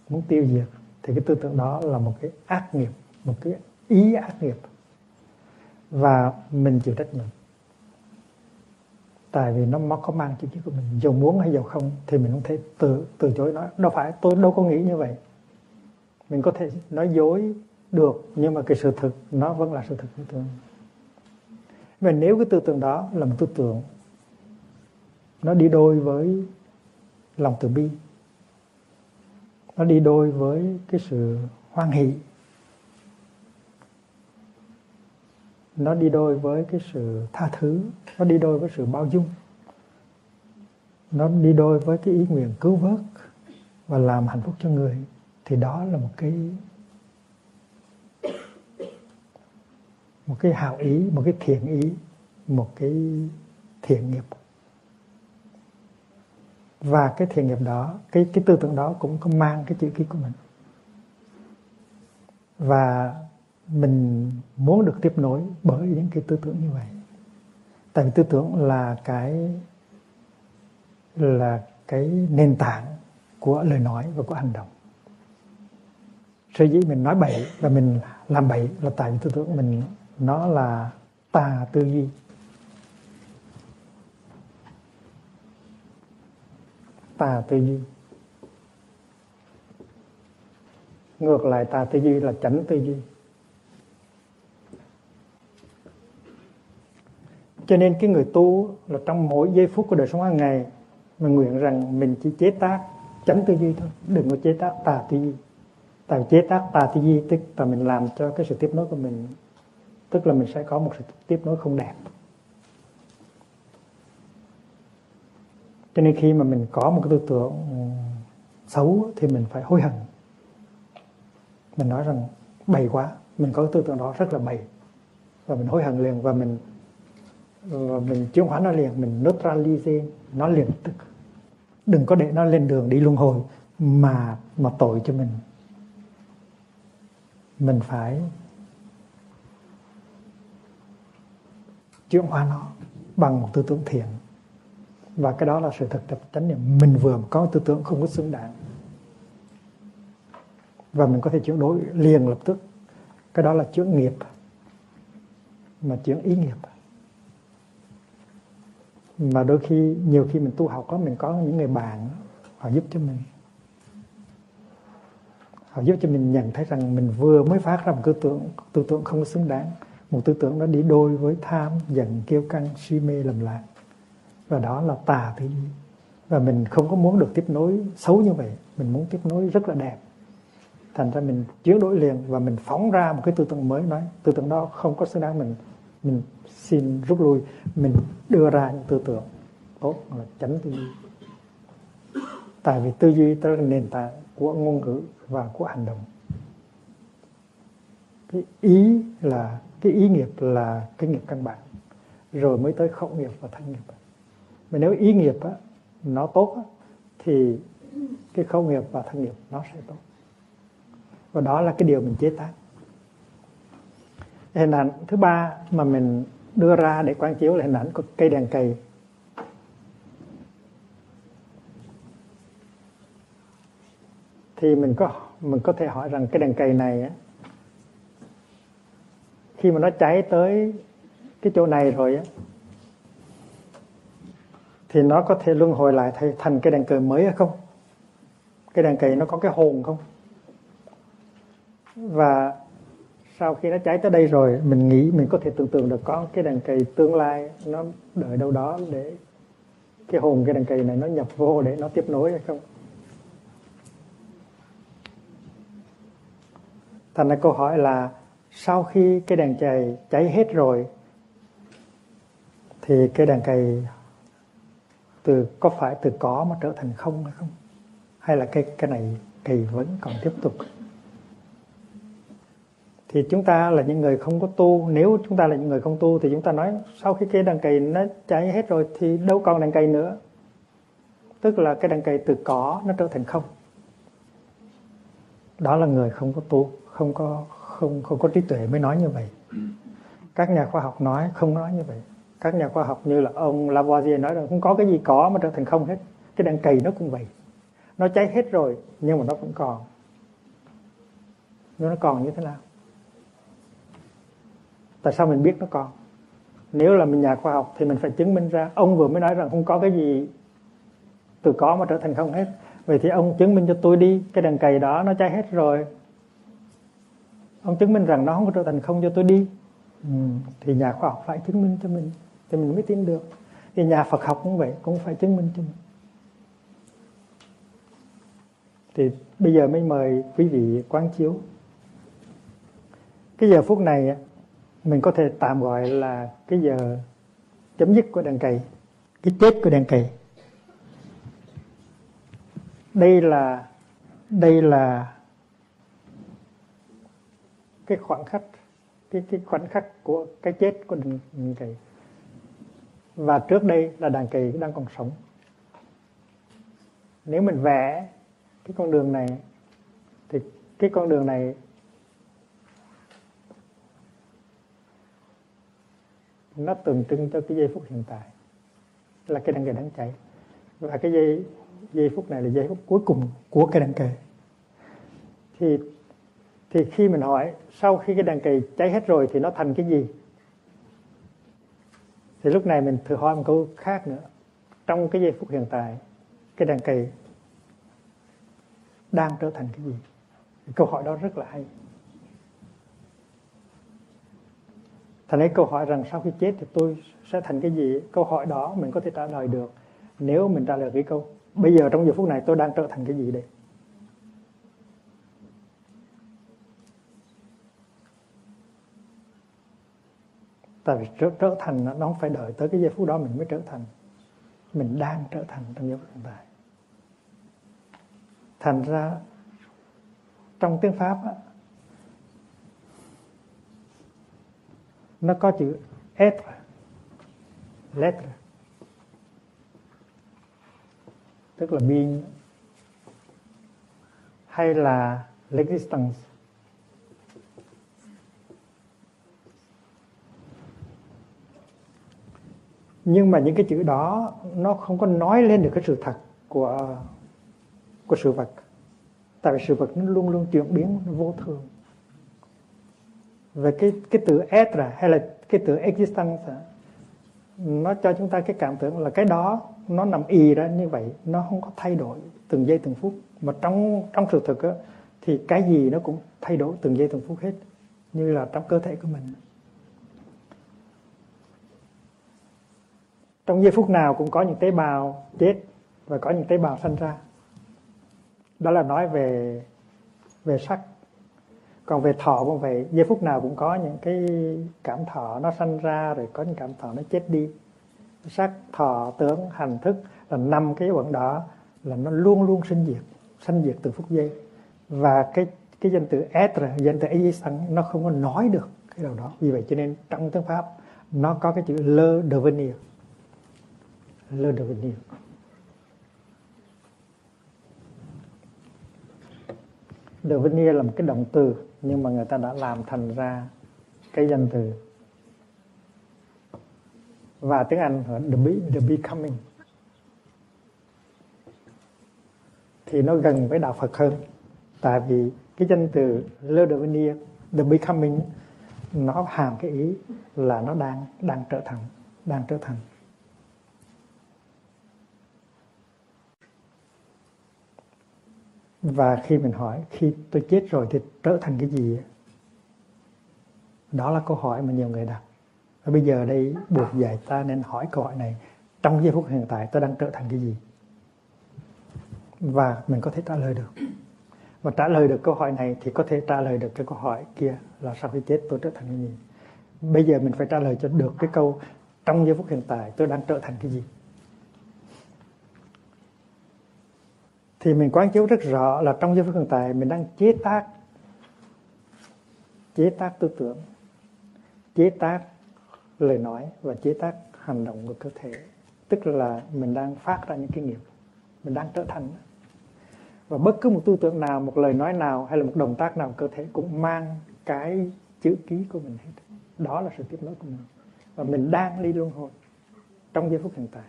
muốn tiêu diệt. Thì cái tư tưởng đó là một cái ác nghiệp, một cái ý ác nghiệp, và mình chịu trách nhiệm. Tại vì nó có mang chữ ký của mình, dù muốn hay dù không thì mình không thể từ, từ chối nó. Đâu phải tôi, đâu có nghĩ như vậy. Mình có thể nói dối được, nhưng mà cái sự thực nó vẫn là sự thực của tôi. Và nếu cái tư tưởng đó là một tư tưởng nó đi đôi với lòng từ bi, nó đi đôi với cái sự hoan hỷ, nó đi đôi với cái sự tha thứ, nó đi đôi với sự bao dung, nó đi đôi với cái ý nguyện cứu vớt và làm hạnh phúc cho người, thì đó là một cái một cái hảo ý, một cái thiện ý, một cái thiện nghiệp. Và cái thiện nghiệp đó, cái, cái tư tưởng đó cũng có mang cái chữ ký của mình. Và mình muốn được tiếp nối bởi những cái tư tưởng như vậy. Tại vì tư tưởng là cái là cái nền tảng của lời nói và của hành động. Sở dĩ mình nói bậy và mình làm bậy là tại vì tư tưởng mình nó là tà tư duy. Tà tư duy. Ngược lại tà tư duy là chánh tư duy. Cho nên cái người tu là trong mỗi giây phút của đời sống hàng ngày, mình nguyện rằng mình chỉ chế tác chánh tư duy thôi, đừng có chế tác tà tư duy. Tại vì chế tác tà tư duy tức là mình làm cho cái sự tiếp nối của mình, tức là mình sẽ có một sự tiếp nối không đẹp. Cho nên khi mà mình có một cái tư tưởng xấu thì mình phải hối hận. Mình nói rằng bậy quá, mình có cái tư tưởng đó rất là bậy, và mình hối hận liền, và mình và mình chuyển hóa nó liền, mình neutralize nó liền tức. Đừng có để nó lên đường đi luân hồi mà mà tội cho mình. Mình phải chuyển hóa nó bằng một tư tưởng thiện. Và cái đó là sự thực tập chánh niệm. Mình vừa có tư tưởng không có xứng đáng, và mình có thể chuyển đổi liền lập tức. Cái đó là chướng nghiệp. mà chuyện ý nghiệp. Mà đôi khi, nhiều khi mình tu học đó, mình có những người bạn họ giúp cho mình. Họ giúp cho mình nhận thấy rằng mình vừa mới phát ra một tư tưởng, tư tưởng không có xứng đáng. Một tư tưởng nó đi đôi với tham, giận, kiêu căng, suy mê, lầm lạc. Và đó là tà tư duy. Và mình không có muốn được tiếp nối xấu như vậy. Mình muốn tiếp nối rất là đẹp. Thành ra mình chuyển đổi liền và mình phóng ra một cái tư tưởng mới, nói tư tưởng đó không có xứng đáng mình. Mình xin rút lui, mình đưa ra những tư tưởng tốt là tránh tư duy. Tại vì tư duy đó là nền tảng của ngôn ngữ và của hành động. Cái ý là cái ý nghiệp là cái nghiệp căn bản, rồi mới tới khẩu nghiệp và thân nghiệp. Mà nếu ý nghiệp á, nó tốt á, thì cái khẩu nghiệp và thân nghiệp nó sẽ tốt. Và đó là cái điều mình chế tác. Hình ảnh thứ ba mà mình đưa ra để quán chiếu là hình ảnh của cây đèn cầy. Thì mình có mình có thể hỏi rằng cái đèn cầy này á, khi mà nó cháy tới cái chỗ này rồi á, thì nó có thể luân hồi lại thành cái đèn cầy mới hay không? Cái đèn cầy nó có cái hồn không? Và sau khi nó cháy tới đây rồi, mình nghĩ mình có thể tưởng tượng được có cái đèn cầy tương lai nó đợi đâu đó để cái hồn cái đèn cầy này nó nhập vô để nó tiếp nối hay không? Thành ra câu hỏi là sau khi cái đèn cầy cháy hết rồi thì cái đèn cầy từ có phải từ có mà trở thành không hay không? Hay là cái cái này cầy vẫn còn tiếp tục? Thì chúng ta là những người không có tu. Nếu chúng ta là những người không tu thì chúng ta nói sau khi cái đàn cầy nó cháy hết rồi thì đâu còn đàn cầy nữa. Tức là cái đàn cầy từ có nó trở thành không. Đó là người không có tu, không có không không có trí tuệ mới nói như vậy. Các nhà khoa học nói không nói như vậy. Các nhà khoa học như là ông Lavoisier nói rằng không có cái gì có mà trở thành không hết. Cái đàn cầy nó cũng vậy. Nó cháy hết rồi nhưng mà nó vẫn còn. Nếu nó còn như thế nào? Tại sao mình biết nó còn? Nếu là mình nhà khoa học thì mình phải chứng minh ra. Ông vừa mới nói rằng không có cái gì từ có mà trở thành không hết. Vậy thì ông chứng minh cho tôi đi, cái đàn cầy đó nó cháy hết rồi. Ông chứng minh rằng nó không có trở thành không cho tôi đi. ừ. Thì nhà khoa học phải chứng minh cho mình thì mình mới tin được. Thì nhà Phật học cũng vậy, cũng phải chứng minh cho mình. Thì bây giờ mới mời quý vị quán chiếu. Cái giờ phút này mình có thể tạm gọi là cái giờ chấm dứt của đàn cầy, cái chết của đàn cầy. Đây là đây là cái khoảnh khắc, cái cái khoảnh khắc của cái chết của đàn, đàn cầy. Và trước đây là đàn cầy đang còn sống. Nếu mình vẽ cái con đường này thì cái con đường này nó tượng trưng cho cái giây phút hiện tại là cái đàn cầy đang cháy, và cái giây giây phút này là giây phút cuối cùng của cái đàn cầy. Thì thì khi mình hỏi sau khi cái đàn cầy cháy hết rồi thì nó thành cái gì, thì lúc này mình thử hỏi một câu khác nữa. Trong cái giây phút hiện tại, cái đàn cầy đang trở thành cái gì? Câu hỏi đó rất là hay. Thành ấy câu hỏi rằng sau khi chết thì tôi sẽ thành cái gì? Câu hỏi đó mình có thể trả lời được nếu mình trả lời cái câu bây giờ trong giờ phút này tôi đang trở thành cái gì đây? Tại vì trở, trở thành nó không phải đợi tới cái giây phút đó mình mới trở thành. Mình đang trở thành trong giờ phút hiện tại. Thành ra trong tiếng Pháp á, nó có chữ être, l'être, tức là being, hay là l'existence. Nhưng mà những cái chữ đó nó không có nói lên được cái sự thật của của sự vật. Tại vì sự vật nó luôn luôn chuyển biến, nó vô thường. Về cái cái từ être hay là cái tưởng existence nó cho chúng ta cái cảm tưởng là cái đó nó nằm y ra như vậy, nó không có thay đổi từng giây từng phút. Mà trong trong sự thực á, thì cái gì nó cũng thay đổi từng giây từng phút hết, như là trong cơ thể của mình. Trong giây phút nào cũng có những tế bào chết và có những tế bào sanh ra. Đó là nói về về sắc. Còn về thọ cũng vậy, giây phút nào cũng có những cái cảm thọ nó sanh ra rồi có những cảm thọ nó chết đi. Sắc, thọ, tưởng, hành, thức là năm cái quận đó là nó luôn luôn sinh diệt, sanh diệt từng phút giây. Và cái cái danh từ être, danh từ existence nó không có nói được cái điều đó. Vì vậy cho nên trong tiếng Pháp nó có cái chữ le devenir. Le devenir. Devenir là một cái động từ nhưng mà người ta đã làm thành ra cái danh từ. Và tiếng Anh là the, be, the becoming. Thì nó gần với đạo Phật hơn. Tại vì cái danh từ le devenir, the becoming nó hàm cái ý là nó đang đang trở thành, đang trở thành. Và khi mình hỏi khi tôi chết rồi thì trở thành cái gì? Đó là câu hỏi mà nhiều người đặt. Và bây giờ đây buộc dạy ta nên hỏi câu hỏi này: trong giây phút hiện tại tôi đang trở thành cái gì? Và mình có thể trả lời được. Và trả lời được câu hỏi này thì có thể trả lời được cái câu hỏi kia là sau khi chết tôi trở thành cái gì? Bây giờ mình phải trả lời cho được cái câu trong giây phút hiện tại tôi đang trở thành cái gì? Thì mình quán chiếu rất rõ là trong giây phút hiện tại mình đang chế tác, chế tác tư tưởng, chế tác lời nói và chế tác hành động của cơ thể. Tức là mình đang phát ra những cái nghiệp, mình đang trở thành. Và bất cứ một tư tưởng nào, một lời nói nào hay là một động tác nào của cơ thể cũng mang cái chữ ký của mình hết. Đó là sự tiếp nối của mình. Và mình đang đi luân hồi trong giây phút hiện tại.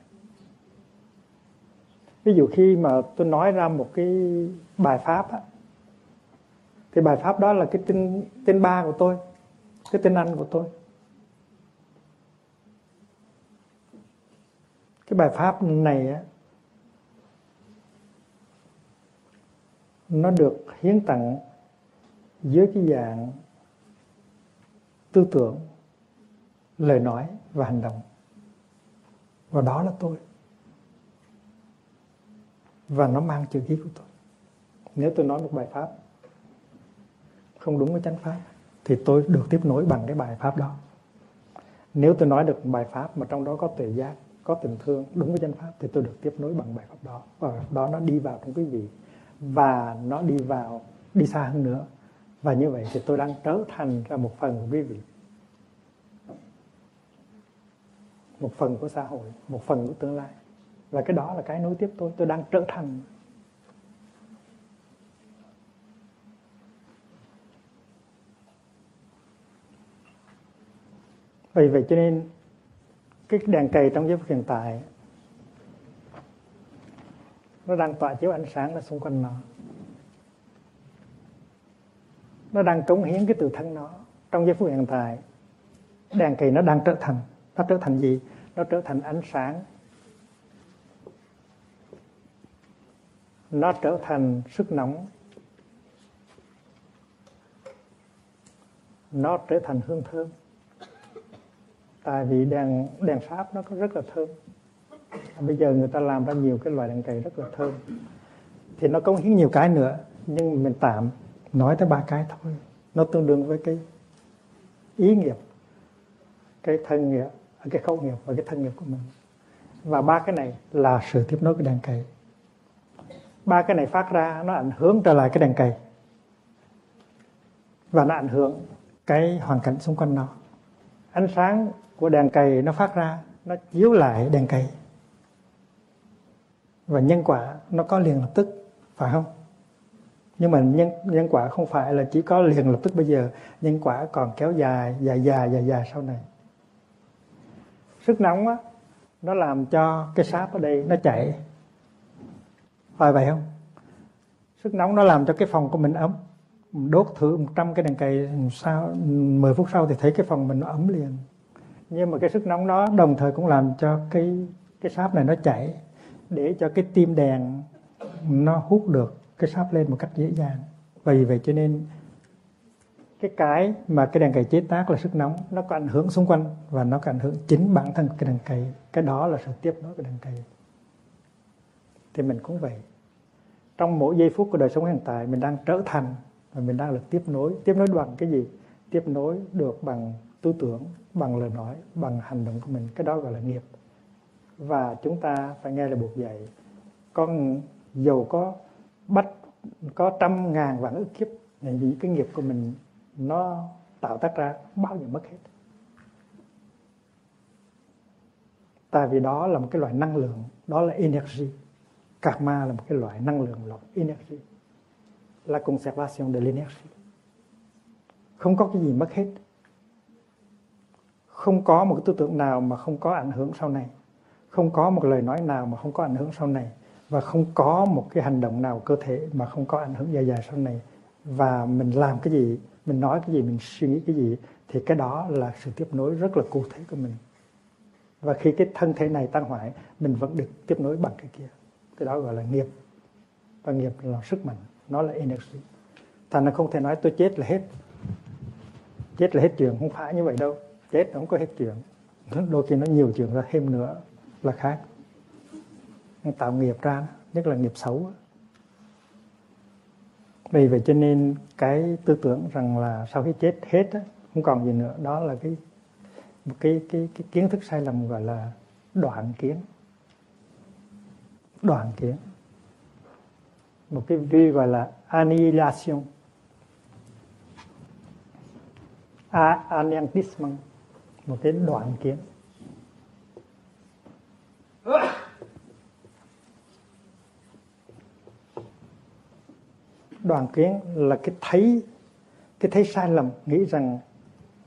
Ví dụ khi mà tôi nói ra một cái bài pháp á, thì bài pháp đó là cái tên, tên ba của tôi, cái tên Anh của tôi. Cái bài pháp này á, nó được hiến tặng dưới cái dạng tư tưởng, lời nói và hành động. Và đó là tôi. Và nó mang chữ ký của tôi. Nếu tôi nói một bài pháp không đúng với chánh pháp thì tôi được tiếp nối bằng cái bài pháp đó. Nếu tôi nói được một bài pháp mà trong đó có tuệ giác, có tình thương đúng với chánh pháp thì tôi được tiếp nối bằng bài pháp đó. Và đó nó đi vào trong quý vị. Và nó đi vào, đi xa hơn nữa. Và như vậy thì tôi đang trở thành ra một phần của quý vị, một phần của xã hội, một phần của tương lai. Và cái đó là cái nối tiếp tôi, tôi đang trở thành. Vì vậy cho nên, cái đèn cầy trong giây phút hiện tại, nó đang tỏa chiếu ánh sáng ra xung quanh nó. Nó đang cống hiến cái tự thân nó. Trong giây phút hiện tại, đèn cầy nó đang trở thành. Nó trở thành gì? Nó trở thành ánh sáng. Nó trở thành sức nóng. Nó trở thành hương thơm. Tại vì đèn, đèn Pháp nó có rất là thơm. Bây giờ người ta làm ra nhiều cái loại đèn cầy rất là thơm. Thì nó cống hiến nhiều cái nữa. Nhưng mình tạm nói tới ba cái thôi. Nó tương đương với cái ý nghiệp, cái thân nghiệp, cái khẩu nghiệp và cái thân nghiệp của mình. Và ba cái này là sự tiếp nối của đèn cầy. Ba cái này phát ra nó ảnh hưởng trở lại cái đèn cầy. Và nó ảnh hưởng cái hoàn cảnh xung quanh nó. Ánh sáng của đèn cầy nó phát ra, nó chiếu lại đèn cầy. Và nhân quả nó có liền lập tức, phải không? Nhưng mà nhân, nhân quả không phải là chỉ có liền lập tức bây giờ. Nhân quả còn kéo dài, dài dài, dài dài sau này. Sức nóng á, nó làm cho cái sáp ở đây nó chảy. Phải vậy không? Sức nóng nó làm cho cái phòng của mình ấm. Đốt thử một trăm cái đèn cầy, mười phút sau thì thấy cái phòng mình nó ấm liền. nhưng mà cái sức nóng đó đồng thời cũng làm cho cái cái sáp này nó chảy, để cho cái tim đèn nó hút được cái sáp lên một cách dễ dàng. Vì vậy cho nên cái cái mà cái đèn cầy chế tác là sức nóng, nó có ảnh hưởng xung quanh và nó có ảnh hưởng chính bản thân cái đèn cầy. Cái đó là sự tiếp nối của đèn cầy. Thì mình cũng vậy, trong mỗi giây phút của đời sống hiện tại mình đang trở thành và mình đang được tiếp nối. Tiếp nối bằng cái gì? Tiếp nối được bằng tư tưởng, bằng lời nói, bằng hành động của mình. Cái đó gọi là nghiệp. Và chúng ta phải nghe là buộc dạy. Con giàu có bắt có trăm ngàn vạn ức kiếp, những cái nghiệp của mình nó tạo tác ra bao giờ mất hết. Tại vì đó là một cái loại năng lượng, đó là energy. Karma là một cái loại năng lượng, loại energy, là conservation de l'énergie. Không có cái gì mất hết. Không có một cái tư tưởng nào mà không có ảnh hưởng sau này. Không có một lời nói nào mà không có ảnh hưởng sau này. Và không có một cái hành động nào cơ thể mà không có ảnh hưởng dài dài sau này. Và mình làm cái gì, mình nói cái gì, mình suy nghĩ cái gì, thì cái đó là sự tiếp nối rất là cụ thể của mình. Và khi cái thân thể này tan hoại, mình vẫn được tiếp nối bằng cái kia. Cái đó gọi là nghiệp. Và nghiệp là sức mạnh, nó là energy. Thành ra không thể nói tôi chết là hết. Chết là hết chuyện, không phải như vậy đâu. Chết nó không có hết chuyện. Đôi khi nó nhiều chuyện ra thêm nữa là khác. Tạo nghiệp ra, nhất là nghiệp xấu. Vì vậy cho nên cái tư tưởng rằng là sau khi chết hết, không còn gì nữa, đó là cái, cái, cái, cái kiến thức sai lầm gọi là đoạn kiến. Đoạn kiến. Một cái view gọi là annihilation. À, Anniantissement. Một cái đoạn kiến. Đoạn kiến là cái thấy, cái thấy sai lầm, nghĩ rằng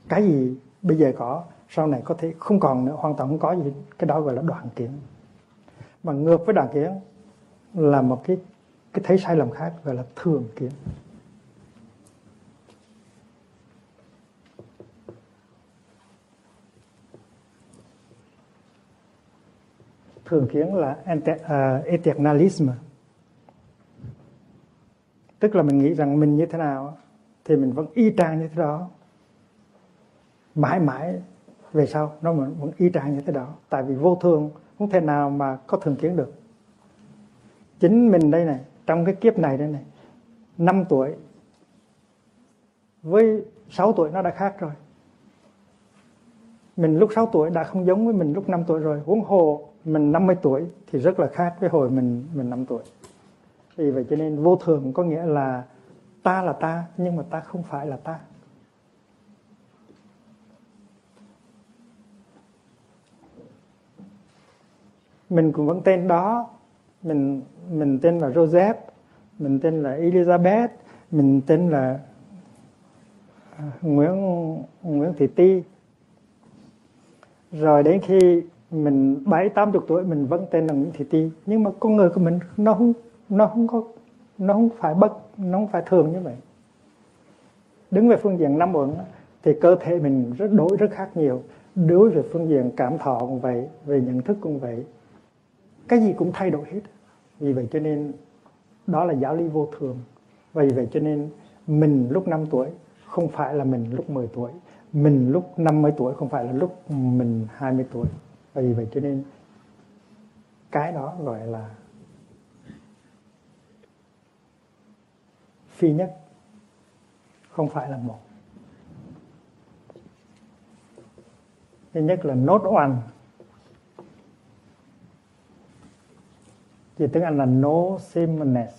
cái gì bây giờ có, sau này có thể không còn nữa, hoàn toàn không có gì. Cái đó gọi là đoạn kiến. Mà ngược với đoạn kiến là một cái, cái thấy sai lầm khác gọi là thường kiến. Thường kiến là eternalism. Tức là mình nghĩ rằng mình như thế nào thì mình vẫn y chang như thế đó. Mãi mãi về sau nó vẫn y chang như thế đó. Tại vì vô thường, không thể nào mà có thường kiến được. Chính mình đây này, trong cái kiếp này đây này, năm tuổi với sáu tuổi nó đã khác rồi. Mình lúc sáu tuổi đã không giống với mình lúc năm tuổi rồi. Huống hồ mình năm mươi tuổi thì rất là khác với hồi mình mình năm tuổi. Vì vậy cho nên vô thường có nghĩa là ta là ta, nhưng mà ta không phải là ta. Mình cũng vẫn tên đó, mình mình tên là Joseph, mình tên là Elizabeth, mình tên là Nguyễn Nguyễn Thị Ti. Rồi đến khi mình bảy tám chục tuổi mình vẫn tên là Nguyễn Thị Ti, nhưng mà con người của mình nó không nó không có nó không phải bất nó không phải thường như vậy. Đứng về phương diện năm uẩn thì cơ thể mình rất đổi rất khác nhiều. Đối về phương diện cảm thọ cũng vậy, về nhận thức cũng vậy, cái gì cũng thay đổi hết. Vì vậy cho nên đó là giáo lý vô thường. Vì vậy cho nên mình lúc năm tuổi không phải là mình lúc mười tuổi, mình lúc năm mươi tuổi không phải là lúc mình hai mươi tuổi. Vì vậy cho nên cái đó gọi là phi nhất, không phải là một. Thứ nhất là not one, thì tiếng Anh là no sameness.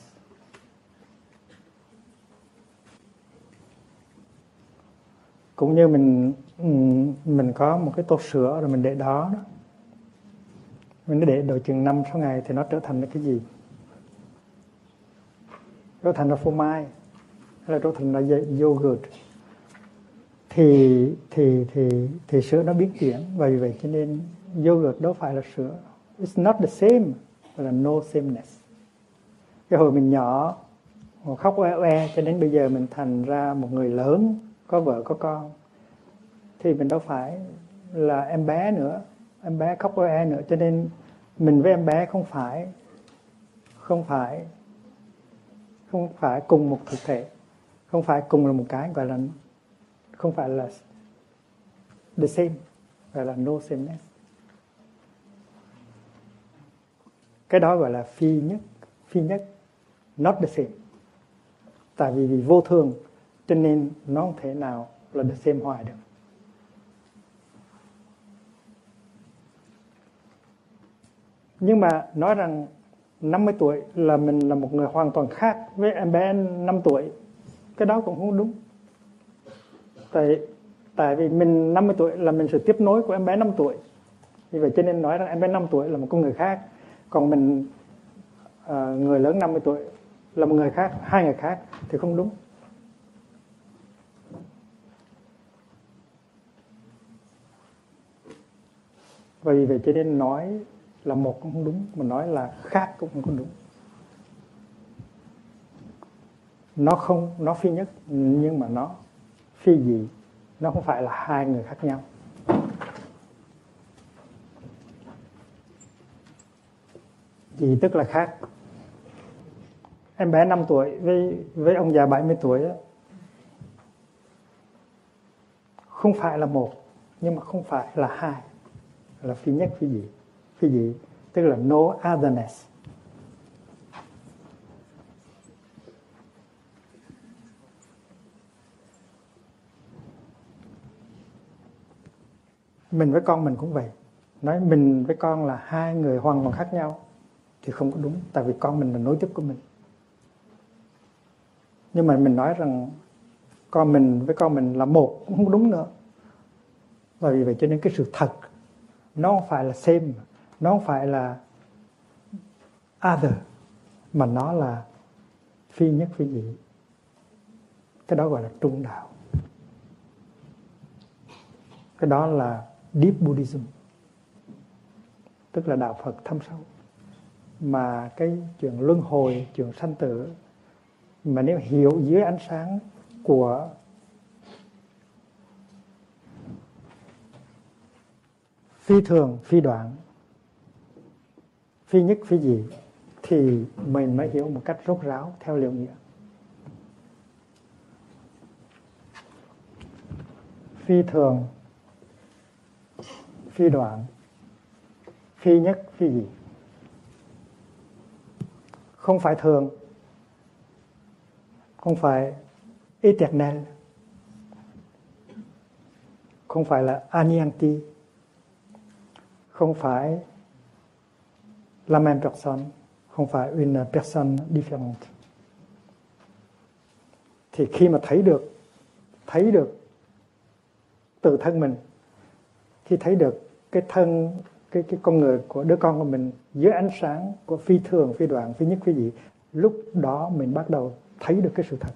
Cũng như mình mình có một cái tô sữa rồi mình để đó, mình để độ chừng năm sáu ngày thì nó trở thành cái gì? Trở thành là phô mai, hay là trở thành là yogurt. Thì, thì, thì, thì sữa nó biến chuyển. Vì vậy cho nên yogurt đâu phải là sữa. It's not the same. Đó là no sameness. Cái hồi mình nhỏ, hồi khóc oe oe cho đến bây giờ mình thành ra một người lớn, có vợ có con, thì mình đâu phải là em bé nữa, em bé khóc oe nữa, cho nên mình với em bé không phải không phải không phải cùng một thực thể, không phải cùng là một cái gọi là không phải là the same, gọi là no sameness. Cái đó gọi là phi nhất, phi nhất, not the same. Tại vì vì vô thường, cho nên nó không thể nào là the same hoài được. Nhưng mà nói rằng năm mươi tuổi là mình là một người hoàn toàn khác với em bé năm tuổi, cái đó cũng không đúng. Tại tại vì mình năm mươi tuổi là mình sự tiếp nối của em bé năm tuổi. Vì vậy cho nên nói rằng em bé năm tuổi là một con người khác, còn mình uh, người lớn năm mươi tuổi là một người khác, hai người khác thì không đúng. Và vì vậy cho nên nói là một cũng không đúng, mà nói là khác cũng không đúng. Nó không, nó phi nhất, nhưng mà nó phi gì? Nó không phải là hai người khác nhau. Gì tức là khác? Em bé năm tuổi với, với ông già bảy mươi tuổi đó, không phải là một, nhưng mà không phải là hai, là phi nhất, phi gì? Phi gì? Tức là no otherness. Mình với con mình cũng vậy. Nói mình với con là hai người hoàn toàn khác nhau thì không có đúng, tại vì con mình là nối tiếp của mình. Nhưng mà mình nói rằng con mình với con mình là một cũng không đúng nữa. Và vì vậy cho nên cái sự thật nó không phải là same, nó không phải là other, mà nó là phi nhất, phi dị. Cái đó gọi là trung đạo. Cái đó là Deep Buddhism, tức là đạo Phật thâm sâu. Mà cái chuyện luân hồi, chuyện sanh tử, mà nếu hiểu dưới ánh sáng của phi thường, phi đoạn, phi nhất, phi dị, thì mình mới hiểu một cách rốt ráo theo liệu nghĩa. Phi thường, phi đoạn, phi nhất, phi dị. Không phải thường, không phải eternal, không phải là Anyanti, không phải la même personne, không phải une personne différente. Thì khi mà thấy được, thấy được tự thân mình, khi thấy được cái thân, cái cái con người của đứa con của mình dưới ánh sáng của phi thường, phi đoạn, phi nhất, phi dị, lúc đó mình bắt đầu thấy được cái sự thật.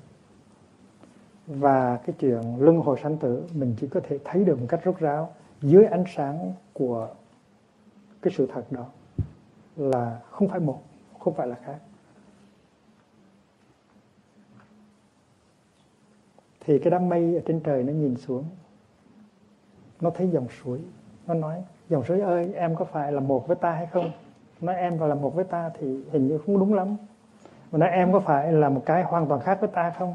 Và cái chuyện luân hồi sanh tử mình chỉ có thể thấy được một cách rốt ráo dưới ánh sáng của cái sự thật đó, là không phải một, không phải là khác. Thì cái đám mây ở trên trời nó nhìn xuống, nó thấy dòng suối, nó nói: dòng suối ơi, em có phải là một với ta hay không? Nói em và là một với ta thì hình như không đúng lắm. Mà nói em có phải là một cái hoàn toàn khác với ta không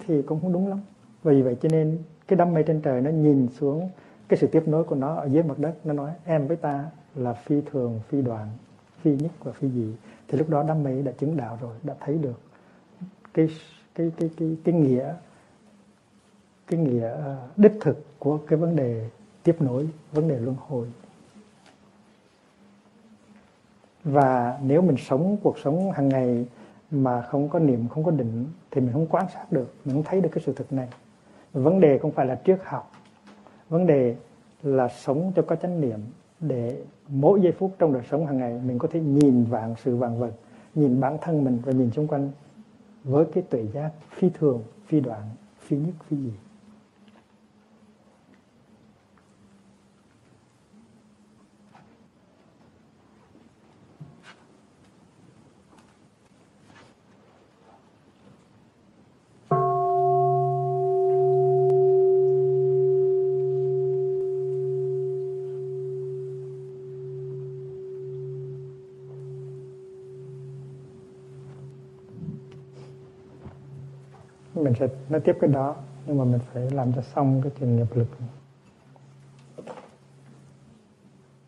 thì cũng không đúng lắm. Vì vậy cho nên cái đám mây trên trời nó nhìn xuống cái sự tiếp nối của nó ở dưới mặt đất, nó nói em với ta là phi thường, phi đoạn, phi nhất và phi dị. Thì lúc đó đám mây đã chứng đạo rồi, đã thấy được cái cái cái cái cái nghĩa cái nghĩa đích thực của cái vấn đề tiếp nối, vấn đề luân hồi. Và nếu mình sống cuộc sống hàng ngày mà không có niệm, không có định, thì mình không quan sát được, mình không thấy được cái sự thực này. Vấn đề không phải là triết học, vấn đề là sống cho có chánh niệm, để mỗi giây phút trong đời sống hàng ngày mình có thể nhìn vạn sự vạn vật, nhìn bản thân mình và nhìn xung quanh với cái tuệ giác phi thường, phi đoạn, phi nhất, phi dị. mình sẽ nói tiếp cái đó, nhưng mà mình phải làm cho xong cái chuyện nghiệp lực.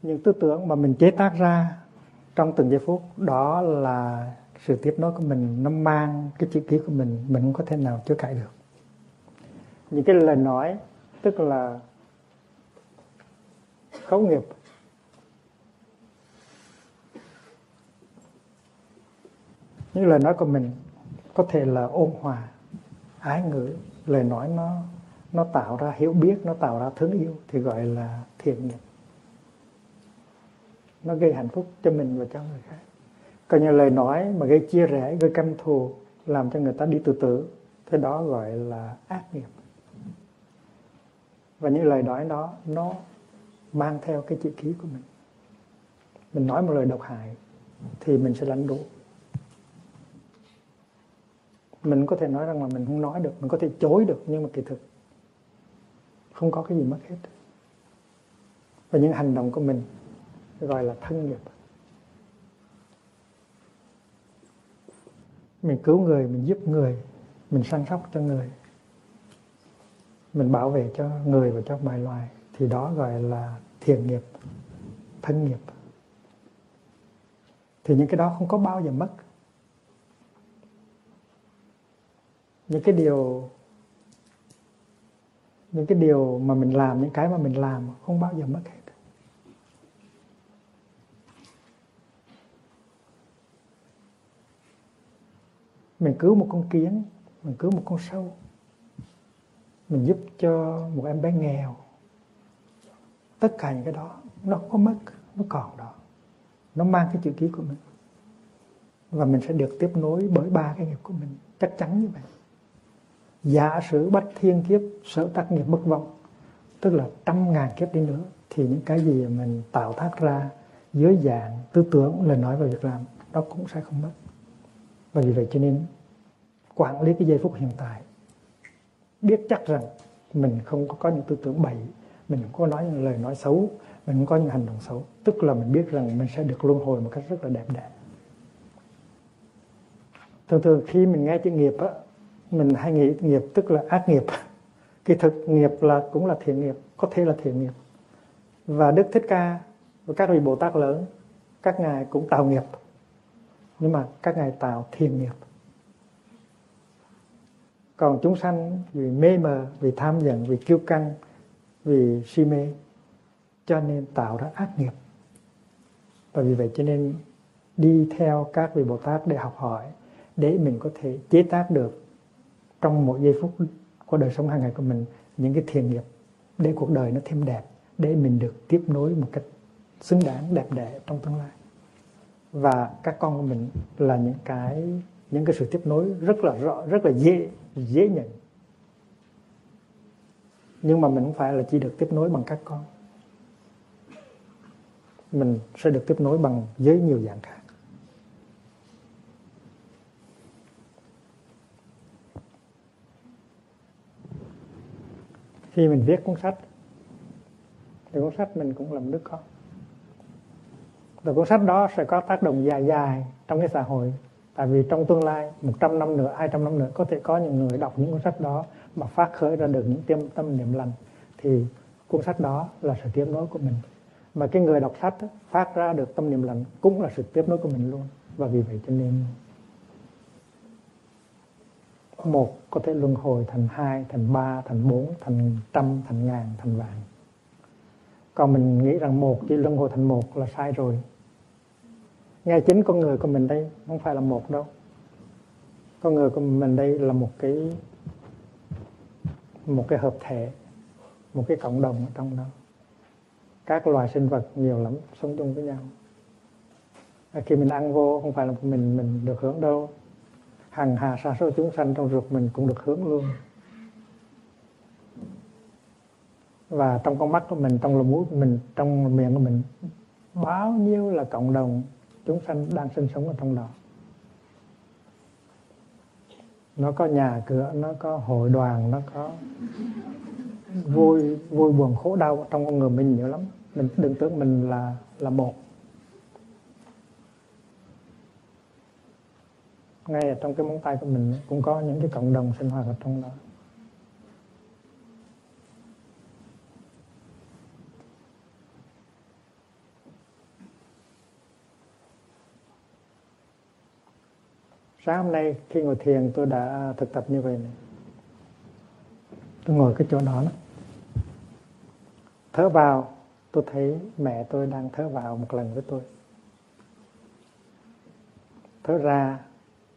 Những tư tưởng mà mình chế tác ra trong từng giây phút, đó là sự tiếp nối của mình, nó mang cái chữ ký của mình, mình không có thể nào chữa cãi được. Những cái lời nói, tức là khẩu nghiệp, những lời nói của mình có thể là ôn hòa, ái ngữ, lời nói nó nó tạo ra hiểu biết, nó tạo ra thương yêu thì gọi là thiện nghiệp. Nó gây hạnh phúc cho mình và cho người khác. Còn những lời nói mà gây chia rẽ, gây căm thù, làm cho người ta đi tự tử, thế đó gọi là ác nghiệp. Và những lời nói đó nó mang theo cái chữ ký của mình. Mình nói một lời độc hại thì mình sẽ lãnh đủ. Mình có thể nói rằng là mình không nói được, mình có thể chối được, nhưng mà kỳ thực không có cái gì mất hết. Và những hành động của mình gọi là thân nghiệp. Mình cứu người, mình giúp người, mình săn sóc cho người, mình bảo vệ cho người và cho mọi loài, thì đó gọi là thiện nghiệp, thân nghiệp. Thì những cái đó không có bao giờ mất. Những cái điều Những cái điều mà mình làm, những cái mà mình làm không bao giờ mất hết. Mình cứu một con kiến, mình cứu một con sâu, mình giúp cho một em bé nghèo, tất cả những cái đó nó không có mất, nó còn đó, nó mang cái chữ ký của mình, và mình sẽ được tiếp nối bởi ba cái nghiệp của mình, chắc chắn như vậy. Giả sử bách thiên kiếp sở tác nghiệp bất vọng, tức là trăm ngàn kiếp đi nữa, thì những cái gì mình tạo tác ra dưới dạng tư tưởng, lời nói và việc làm, đó cũng sẽ không mất. Và vì vậy cho nên quản lý cái giây phút hiện tại, biết chắc rằng mình không có những tư tưởng bậy, mình không có nói những lời nói xấu, mình không có những hành động xấu, tức là mình biết rằng mình sẽ được luân hồi một cách rất là đẹp đẽ. Thường thường khi mình nghe chữ nghiệp á, mình hay nghĩ nghiệp tức là ác nghiệp. Kỳ thực nghiệp là cũng là thiện nghiệp, có thể là thiện nghiệp. Và Đức Thích Ca và các vị Bồ Tát lớn, các ngài cũng tạo nghiệp, nhưng mà các ngài tạo thiện nghiệp. Còn chúng sanh vì mê mờ, vì tham giận, vì kiêu căng, vì si mê, cho nên tạo ra ác nghiệp. Và vì vậy cho nên đi theo các vị Bồ Tát để học hỏi, để mình có thể chế tác được trong mỗi giây phút của đời sống hàng ngày của mình những cái thiện nghiệp, để cuộc đời nó thêm đẹp, để mình được tiếp nối một cách xứng đáng, đẹp đẽ trong tương lai. Và các con của mình là những cái những cái sự tiếp nối rất là rõ, rất là dễ dễ nhận. Nhưng mà mình không phải là chỉ được tiếp nối bằng các con, mình sẽ được tiếp nối bằng với nhiều dạng khác. Khi mình viết cuốn sách thì cuốn sách mình cũng làm đứa con. Và cuốn sách đó sẽ có tác động dài dài trong cái xã hội. Tại vì trong tương lai, một trăm năm nữa, hai trăm năm nữa, có thể có những người đọc những cuốn sách đó mà phát khởi ra được những tiềm tâm niệm lành, thì cuốn sách đó là sự tiếp nối của mình. Mà cái người đọc sách phát ra được tâm niệm lành cũng là sự tiếp nối của mình luôn. Và vì vậy cho nên một có thể luân hồi thành hai, thành ba, thành bốn, thành trăm, thành ngàn, thành vạn. Còn mình nghĩ rằng một chỉ luân hồi thành một là sai rồi. Ngay chính con người của mình đây không phải là một đâu. Con người của mình đây là một cái một cái hợp thể, một cái cộng đồng ở trong đó. Các loài sinh vật nhiều lắm sống chung với nhau. Khi mình ăn vô không phải là mình mình được hưởng đâu. Hằng hà sa số chúng sanh trong ruột mình cũng được hưởng luôn. Và trong con mắt của mình, trong lỗ mũi của mình, trong miệng của mình, bao nhiêu là cộng đồng chúng sanh đang sinh sống ở trong đó. Nó có nhà cửa, nó có hội đoàn, nó có vui vui buồn khổ đau trong con người mình nhiều lắm. Mình đừng tưởng mình là là một. ngay ở trong cái móng tay của mình cũng có những cái cộng đồng sinh hoạt ở trong đó. Sáng hôm nay khi ngồi thiền tôi đã thực tập như vậy này. Tôi ngồi cái chỗ đó, đó. Thở vào, tôi thấy mẹ tôi đang thở vào một lần với tôi. Thở ra,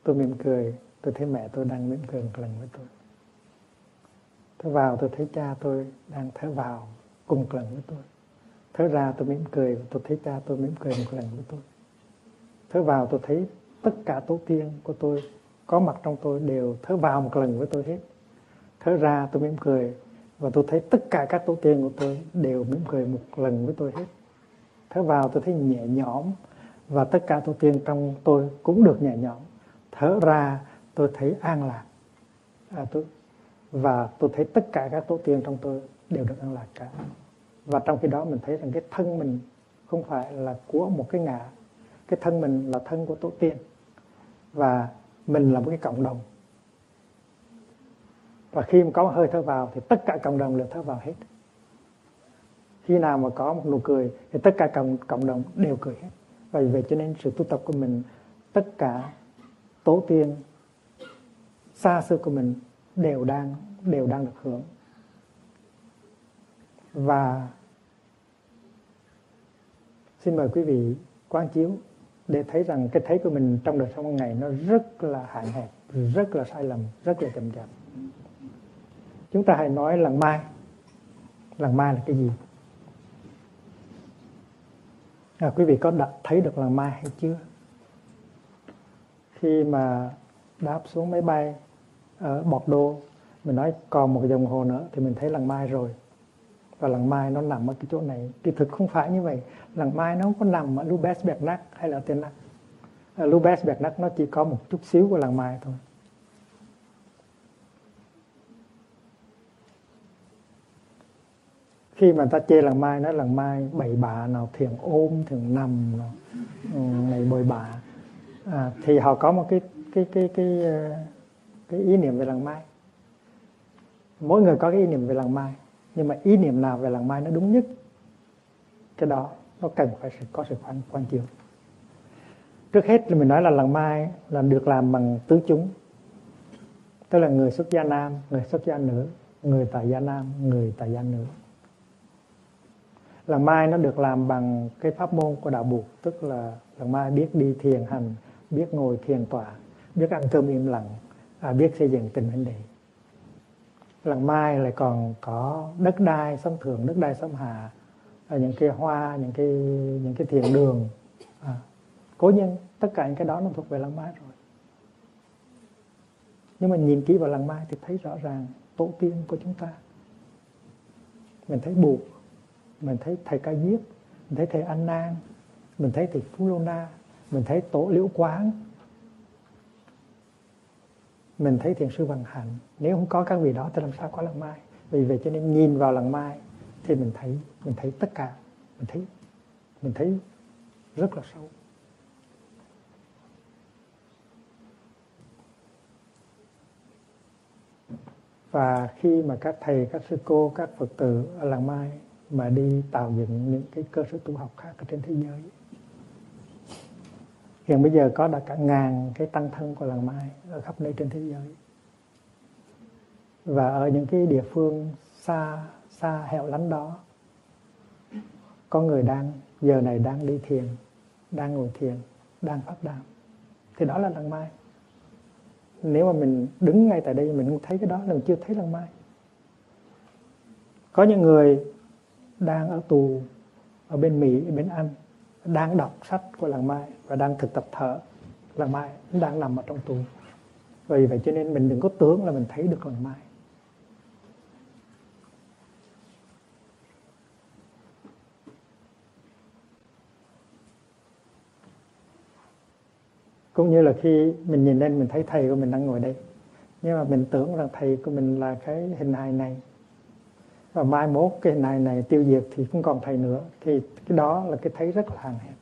tôi mỉm cười, tôi thấy mẹ tôi đang mỉm cười một lần với tôi. Thở vào, tôi thấy cha tôi đang thở vào cùng một lần với tôi. Thở ra, tôi mỉm cười, tôi thấy cha tôi mỉm cười một lần với tôi. Thở vào, tôi thấy tất cả tổ tiên của tôi có mặt trong tôi đều thở vào một lần với tôi hết. Thở ra tôi mỉm cười và tôi thấy tất cả các tổ tiên của tôi đều mỉm cười một lần với tôi hết. Thở vào tôi thấy nhẹ nhõm và tất cả tổ tiên trong tôi cũng được nhẹ nhõm. Thở ra tôi thấy an lạc à, tôi, và tôi thấy tất cả các tổ tiên trong tôi đều được an lạc cả. Và trong khi đó mình thấy rằng cái thân mình không phải là của một cái ngã. Cái thân mình là thân của tổ tiên và mình là một cái cộng đồng. Và khi mà có hơi thở vào thì tất cả cộng đồng đều thở vào hết. Khi nào mà có một nụ cười thì tất cả cộng, cộng đồng đều cười hết. Và vì vậy cho nên sự tu tập của mình, tất cả tổ tiên xa xưa của mình đều đang đều đang được hưởng. Và xin mời quý vị quán chiếu để thấy rằng cái thấy của mình trong đời sống ngày nó rất là hạn hẹp, rất là sai lầm, rất là chậm chạp. Chúng ta hãy nói làng mai. Làng mai là cái gì? À, quý vị có đặt thấy được làng mai hay chưa? Khi mà đáp xuống máy bay ở Bordeaux, mình nói còn một đồng hồ nữa thì mình thấy làng mai rồi. Và làng mai nó nằm ở cái chỗ này. Thì thực không phải như vậy. Làng mai nó không có nằm ở Loubès-Bernac hay là Tên Lăng. À, Loubès-Bernac nó chỉ có một chút xíu của làng mai thôi. Khi mà người ta chê làng mai, nói làng mai bậy bạ nào, thiền ôm, thiền nằm nào, này bồi bạ. À, thì họ có một cái, cái, cái, cái, cái ý niệm về làng mai. Mỗi người có cái ý niệm về làng mai. Nhưng mà ý niệm nào về làng mai nó đúng nhất, cái đó nó cần phải có sự khoan, khoan chiếu. Trước hết thì mình nói là làng mai là được làm bằng tứ chúng. Tức là người xuất gia nam, người xuất gia nữ, người tại gia nam, người tại gia nữ. Làng mai nó được làm bằng cái pháp môn của đạo Bụt. Tức là làng mai biết đi thiền hành, biết ngồi thiền tọa, biết ăn cơm im lặng, à, biết xây dựng tình huynh đệ. Làng mai lại còn có đất đai xóm thượng, đất đai xóm hạ, những cái hoa, những cái những cái thiền đường, à, cố nhân, tất cả những cái đó nó thuộc về làng mai rồi. Nhưng mà nhìn kỹ vào làng mai thì thấy rõ ràng tổ tiên của chúng ta. Mình thấy Bụt, mình thấy thầy Ca Diếp, mình thấy thầy An Nan, mình thấy thầy Phú Lô Na, mình thấy tổ Liễu Quán. Mình thấy thiền sư Vân Hạnh. Nếu không có các vị đó thì làm sao có làng mai? Vì vậy cho nên nhìn vào làng mai thì mình thấy, mình thấy tất cả, mình thấy, mình thấy rất là sâu. Và khi mà các thầy, các sư cô, các Phật tử ở làng mai mà đi tạo dựng những cái cơ sở tu học khác ở trên thế giới, hiện bây giờ có đã cả ngàn cái tăng thân của làng mai ở khắp nơi trên thế giới. Và ở những cái địa phương xa, xa hẻo lánh đó, có người đang, giờ này đang đi thiền, đang ngồi thiền, đang pháp đàm. Thì đó là làng mai. Nếu mà mình đứng ngay tại đây mình không thấy cái đó là mình chưa thấy làng mai. Có những người đang ở tù, ở bên Mỹ, ở bên Anh, đang đọc sách của làng mai và đang thực tập thở. Làng mai đang nằm ở trong tù. Vì vậy cho nên mình đừng có tưởng là mình thấy được làng mai. Cũng như là khi mình nhìn lên mình thấy thầy của mình đang ngồi đây, nhưng mà mình tưởng rằng thầy của mình là cái hình hài này, và mai mốt cái hình hài này tiêu diệt thì không còn thầy nữa. Thì cái đó là cái thấy rất là hạn hẹp.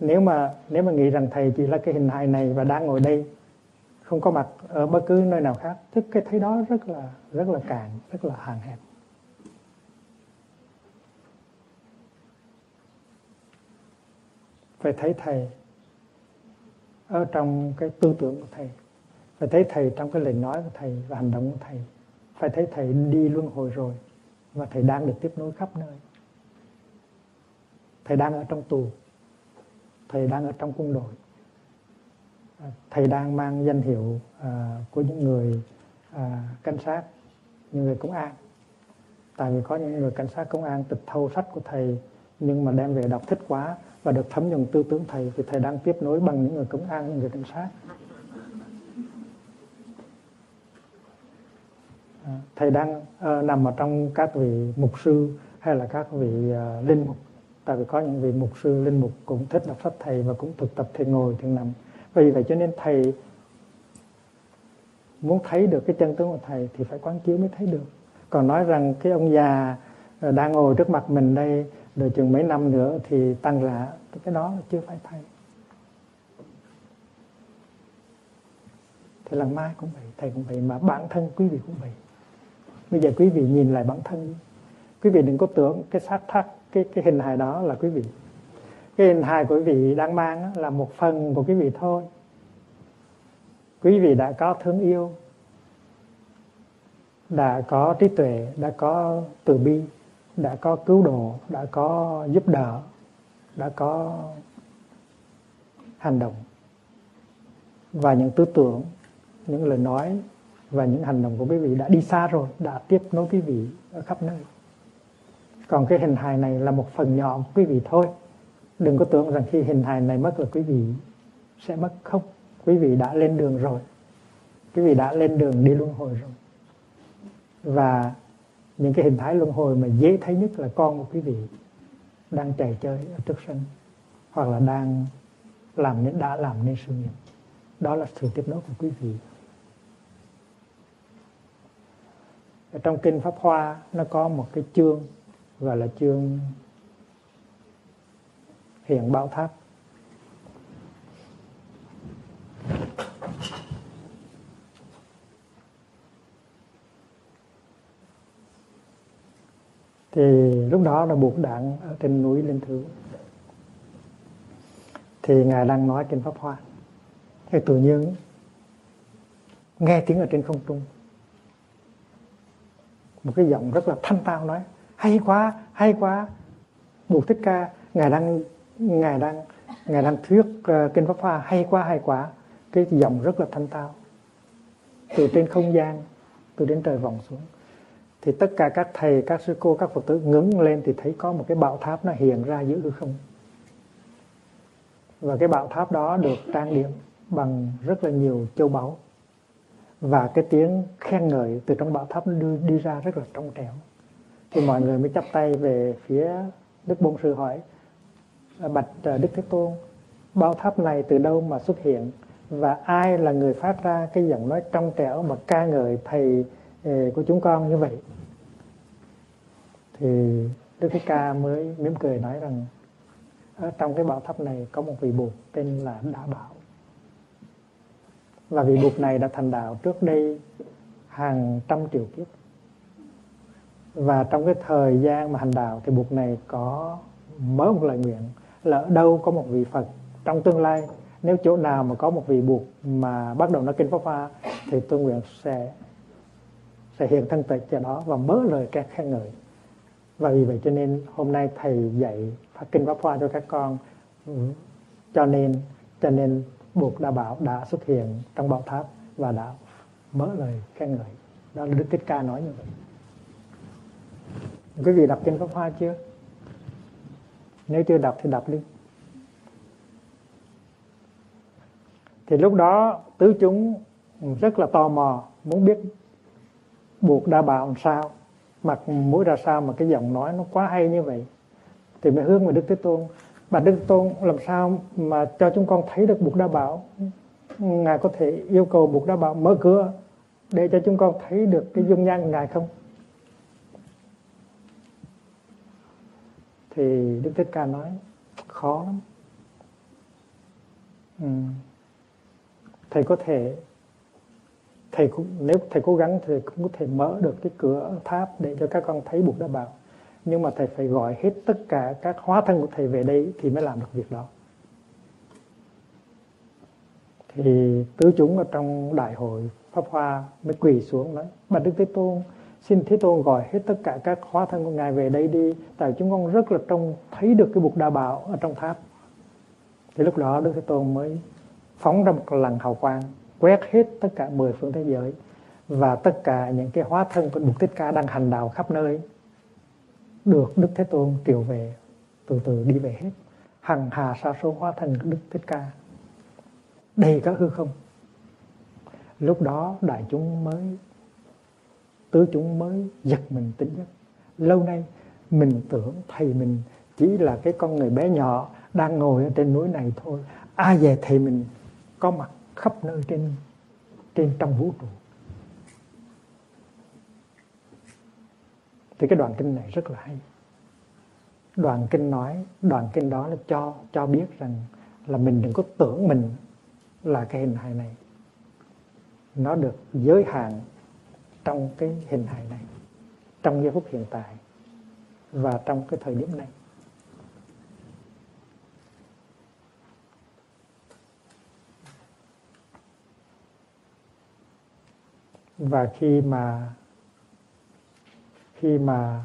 Nếu mà nếu mà nghĩ rằng thầy chỉ là cái hình hài này và đang ngồi đây, không có mặt ở bất cứ nơi nào khác, tức cái thấy đó rất là rất là cạn, rất là hạn hẹp. Phải thấy thầy ở trong cái tư tưởng của thầy, phải thấy thầy trong cái lời nói của thầy và hành động của thầy, phải thấy thầy đi luân hồi rồi và thầy đang được tiếp nối khắp nơi. Thầy đang ở trong tù, thầy đang ở trong quân đội, thầy đang mang danh hiệu uh, của những người uh, cảnh sát, những người công an. Tại vì có những người cảnh sát công an tịch thâu sách của thầy nhưng mà đem về đọc thích quá và được thấm nhuần tư tưởng thầy, thì thầy đang tiếp nối bằng những người công an, những người cảnh sát. À, thầy đang uh, nằm ở trong các vị mục sư hay là các vị uh, linh mục. Tại vì có những vị mục sư, linh mục cũng thích đọc sách thầy và cũng thực tập thầy ngồi, thầy nằm. Vì vậy cho nên thầy muốn thấy được cái chân tướng của thầy thì phải quán chiếu mới thấy được. Còn nói rằng cái ông già đang ngồi trước mặt mình đây, rồi chừng mấy năm nữa thì tăng lạ, cái đó là chưa phải thầy. Thì lần mai cũng vậy, thầy cũng vậy, mà bản thân quý vị cũng vậy. Bây giờ quý vị nhìn lại bản thân, quý vị đừng có tưởng cái xác thác, cái, cái hình hài đó là quý vị. Cái hình hài của quý vị đang mang là một phần của quý vị thôi. Quý vị đã có thương yêu, đã có trí tuệ, đã có từ bi, đã có cứu độ, đã có giúp đỡ, đã có hành động. Và những tư tưởng, những lời nói và những hành động của quý vị đã đi xa rồi, đã tiếp nối quý vị ở khắp nơi. Còn cái hình hài này là một phần nhỏ của quý vị thôi. Đừng có tưởng rằng khi hình hài này mất là quý vị sẽ mất. Không, quý vị đã lên đường rồi, quý vị đã lên đường đi luân hồi rồi. Và những cái hình thái luân hồi mà dễ thấy nhất là con của quý vị đang chạy chơi ở trước sân, hoặc là đang làm nên, đã làm nên sự nghiệp. Đó là sự tiếp nối của quý vị. Ở trong Kinh Pháp Hoa nó có một cái chương gọi là chương Hiện Bảo Tháp. Thì lúc đó là Bụt đang ở trên núi Linh Thứ, thì Ngài đang nói trên Pháp Hoa. Thì tự nhiên nghe tiếng ở trên không trung, một cái giọng rất là thanh tao nói: hay quá, hay quá. Bụt Thích Ca Ngài đang Ngài đang, Ngài đang thuyết uh, Kinh Pháp Hoa, hay quá, hay quá. Cái giọng rất là thanh tao, từ trên không gian, từ trên trời vọng xuống. Thì tất cả các thầy, các sư cô, các Phật tử ngẩng lên thì thấy có một cái bảo tháp nó hiện ra giữa hư không. Và cái bảo tháp đó được trang điểm bằng rất là nhiều châu báu. Và cái tiếng khen ngợi từ trong bảo tháp đưa, đi ra rất là trong trẻo. Thì mọi người mới chắp tay về phía Đức Bổn Sư hỏi: bạch Đức Thế Tôn, bảo tháp này từ đâu mà xuất hiện, và ai là người phát ra cái giọng nói trong trẻo mà ca ngợi thầy của chúng con như vậy? Thì Đức Thích Ca mới mỉm cười nói rằng: ở trong cái bảo tháp này có một vị Bụt tên là Đa Bảo, và vị Bụt này đã thành đạo trước đây hàng trăm triệu kiếp. Và trong cái thời gian mà hành đạo thì Bụt này có mở một lời nguyện là ở đâu có một vị Phật trong tương lai, nếu chỗ nào mà có một vị Bụt mà bắt đầu nói Kinh Pháp Hoa thì tôi nguyện sẽ sẽ hiện thân tại chỗ đó và mở lời các khen ngợi. Và vì vậy cho nên hôm nay thầy dạy Kinh Pháp Hoa cho các con, cho nên cho nên Bụt Đa Bảo đã xuất hiện trong bảo tháp và đã mở lời khen ngợi. Đó là Đức Thích Ca nói như vậy. Quý vị đọc Kinh Pháp Hoa chưa? Nếu chưa đọc thì đọc đi. Thì lúc đó tứ chúng rất là tò mò, muốn biết Bụt Đa Bảo làm sao, mặt mũi ra sao mà cái giọng nói nó quá hay như vậy. Thì mới hướng về Đức Thế Tôn: bạch Đức Thế Tôn, làm sao mà cho chúng con thấy được Bụt Đa Bảo? Ngài có thể yêu cầu Bụt Đa Bảo mở cửa để cho chúng con thấy được cái dung nhan của Ngài không? Thì Đức Thích Ca nói: khó lắm. Ừ. Thầy có thể thầy cũng, nếu thầy cố gắng thì cũng có thể mở được cái cửa tháp để cho các con thấy Bụt đã bảo, nhưng mà thầy phải gọi hết tất cả các hóa thân của thầy về đây thì mới làm được việc đó. Thì tứ chúng ở trong đại hội Pháp Hoa mới quỳ xuống nói: Bạch Đức Thế Tôn, xin Thế Tôn gọi hết tất cả các hóa thân của Ngài về đây đi, tại chúng con rất là trông thấy được cái Bụt Đà Bảo ở trong tháp. Thì lúc đó Đức Thế Tôn mới phóng ra một làn hào quang, quét hết tất cả mười phương thế giới, và tất cả những cái hóa thân của Bụt Tích Ca đang hành đạo khắp nơi được Đức Thế Tôn triệu về, từ từ đi về hết. Hằng hà sa số hóa thân của Đức Thích Ca đầy các hư không. Lúc đó đại chúng mới, tứ chúng mới giật mình tỉnh giấc. Lâu nay mình tưởng thầy mình chỉ là cái con người bé nhỏ đang ngồi ở trên núi này thôi, ai về thầy mình có mặt khắp nơi trên trên trong vũ trụ. Thì cái đoạn kinh này rất là hay. Đoạn kinh nói, đoạn kinh đó là cho cho biết rằng là mình đừng có tưởng mình là cái hình hài này, nó được giới hạn trong cái hình hài này, trong giây phút hiện tại và trong cái thời điểm này. Và khi mà khi mà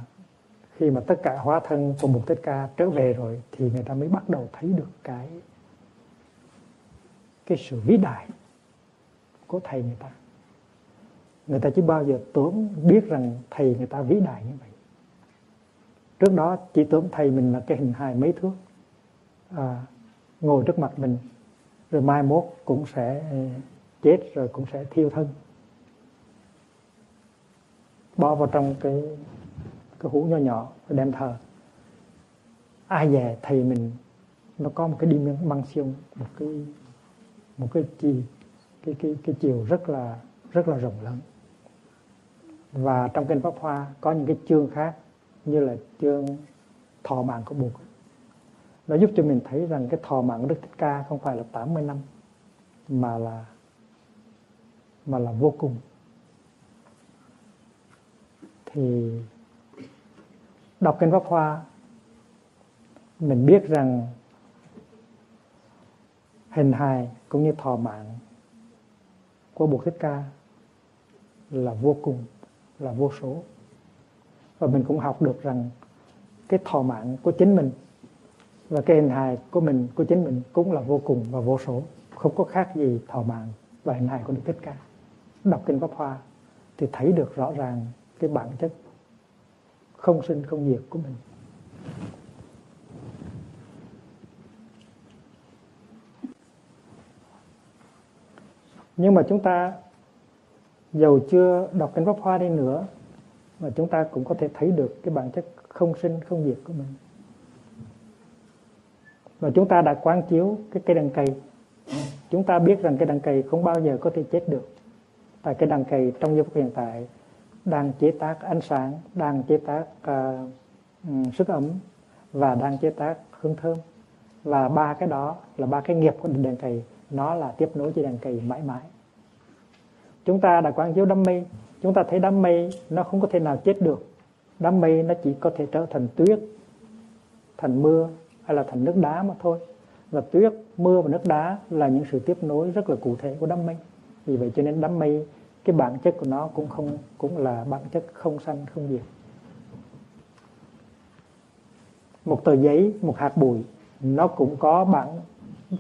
khi mà tất cả hóa thân của Bụt Tích Ca trở về rồi thì người ta mới bắt đầu thấy được cái cái sự vĩ đại của thầy người ta. Người ta chỉ bao giờ tưởng biết rằng thầy người ta vĩ đại như vậy. Trước đó chỉ tưởng thầy mình là cái hình hài mấy thước à, ngồi trước mặt mình, rồi mai mốt cũng sẽ chết, rồi cũng sẽ thiêu thân, bỏ vào trong cái cái hũ nhỏ nhỏ rồi đem thờ. Ai về thầy mình nó có một cái dimension băng siêu, một cái một cái chi cái cái cái chiều rất là rất là rộng lớn. Và trong kinh Pháp Hoa có những cái chương khác, như là chương thọ mạng của Bụt, nó giúp cho mình thấy rằng cái thọ mạng của Đức Thích Ca không phải là tám mươi năm mà là mà là vô cùng. Thì đọc kinh Pháp Hoa mình biết rằng hình hài cũng như thọ mạng của Bụt Thích Ca là vô cùng, là vô số. Và mình cũng học được rằng cái thọ mạng của chính mình và cái hình hài của mình, của chính mình cũng là vô cùng và vô số, không có khác gì thọ mạng và hình hài của Đức Thích Ca. Đọc kinh Pháp Hoa thì thấy được rõ ràng cái bản chất không sinh không diệt của mình. Nhưng mà chúng ta dầu chưa đọc kinh Pháp Hoa đi nữa mà chúng ta cũng có thể thấy được cái bản chất không sinh không diệt của mình. Và chúng ta đã quán chiếu cái cây đằng cây, chúng ta biết rằng cây đằng cây không bao giờ có thể chết được, tại cây đằng cây trong giây phút hiện tại đang chế tác ánh sáng, đang chế tác uh, sức ấm và đang chế tác hương thơm. Và ba cái đó là ba cái nghiệp của đàn cày, nó là tiếp nối cho đàn cày mãi mãi. Chúng ta đã quán chiếu đám mây, chúng ta thấy đám mây nó không có thể nào chết được. Đám mây nó chỉ có thể trở thành tuyết, thành mưa hay là thành nước đá mà thôi. Và tuyết, mưa và nước đá là những sự tiếp nối rất là cụ thể của đám mây. Vì vậy cho nên đám mây, cái bản chất của nó cũng không cũng là bản chất không sanh không diệt. Một tờ giấy, một hạt bụi, nó cũng có bản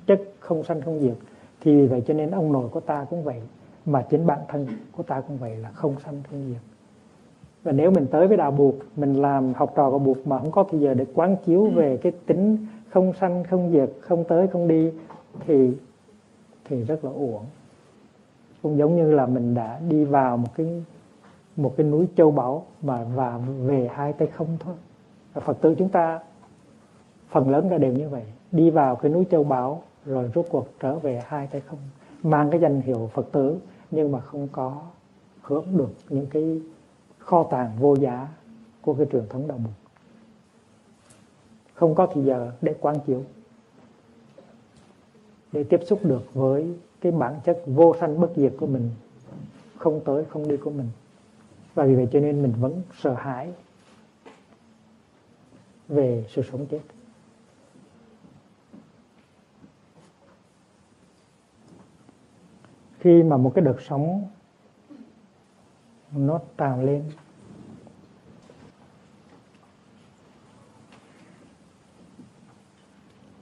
chất không sanh không diệt. Thì vì vậy cho nên ông nội của ta cũng vậy, mà chính bản thân của ta cũng vậy, là không sanh không diệt. Và nếu mình tới với đạo Bụt, mình làm học trò của Bụt mà không có thì giờ để quán chiếu về cái tính không sanh không diệt, không tới không đi thì thì rất là uổng. Cũng giống như là mình đã đi vào một cái một cái núi châu báu mà và về hai tay không thôi. Và Phật tử chúng ta phần lớn cả đều như vậy, đi vào cái núi châu báu rồi rốt cuộc trở về hai tay không, mang cái danh hiệu Phật tử nhưng mà không có hưởng được những cái kho tàng vô giá của cái truyền thống đạo Bụt. Không có thì giờ để quán chiếu. để tiếp xúc được với cái bản chất vô sanh bất diệt của mình, không tới không đi của mình. Và vì vậy cho nên mình vẫn sợ hãi về sự sống chết. Khi mà một cái đợt sóng nó trào lên,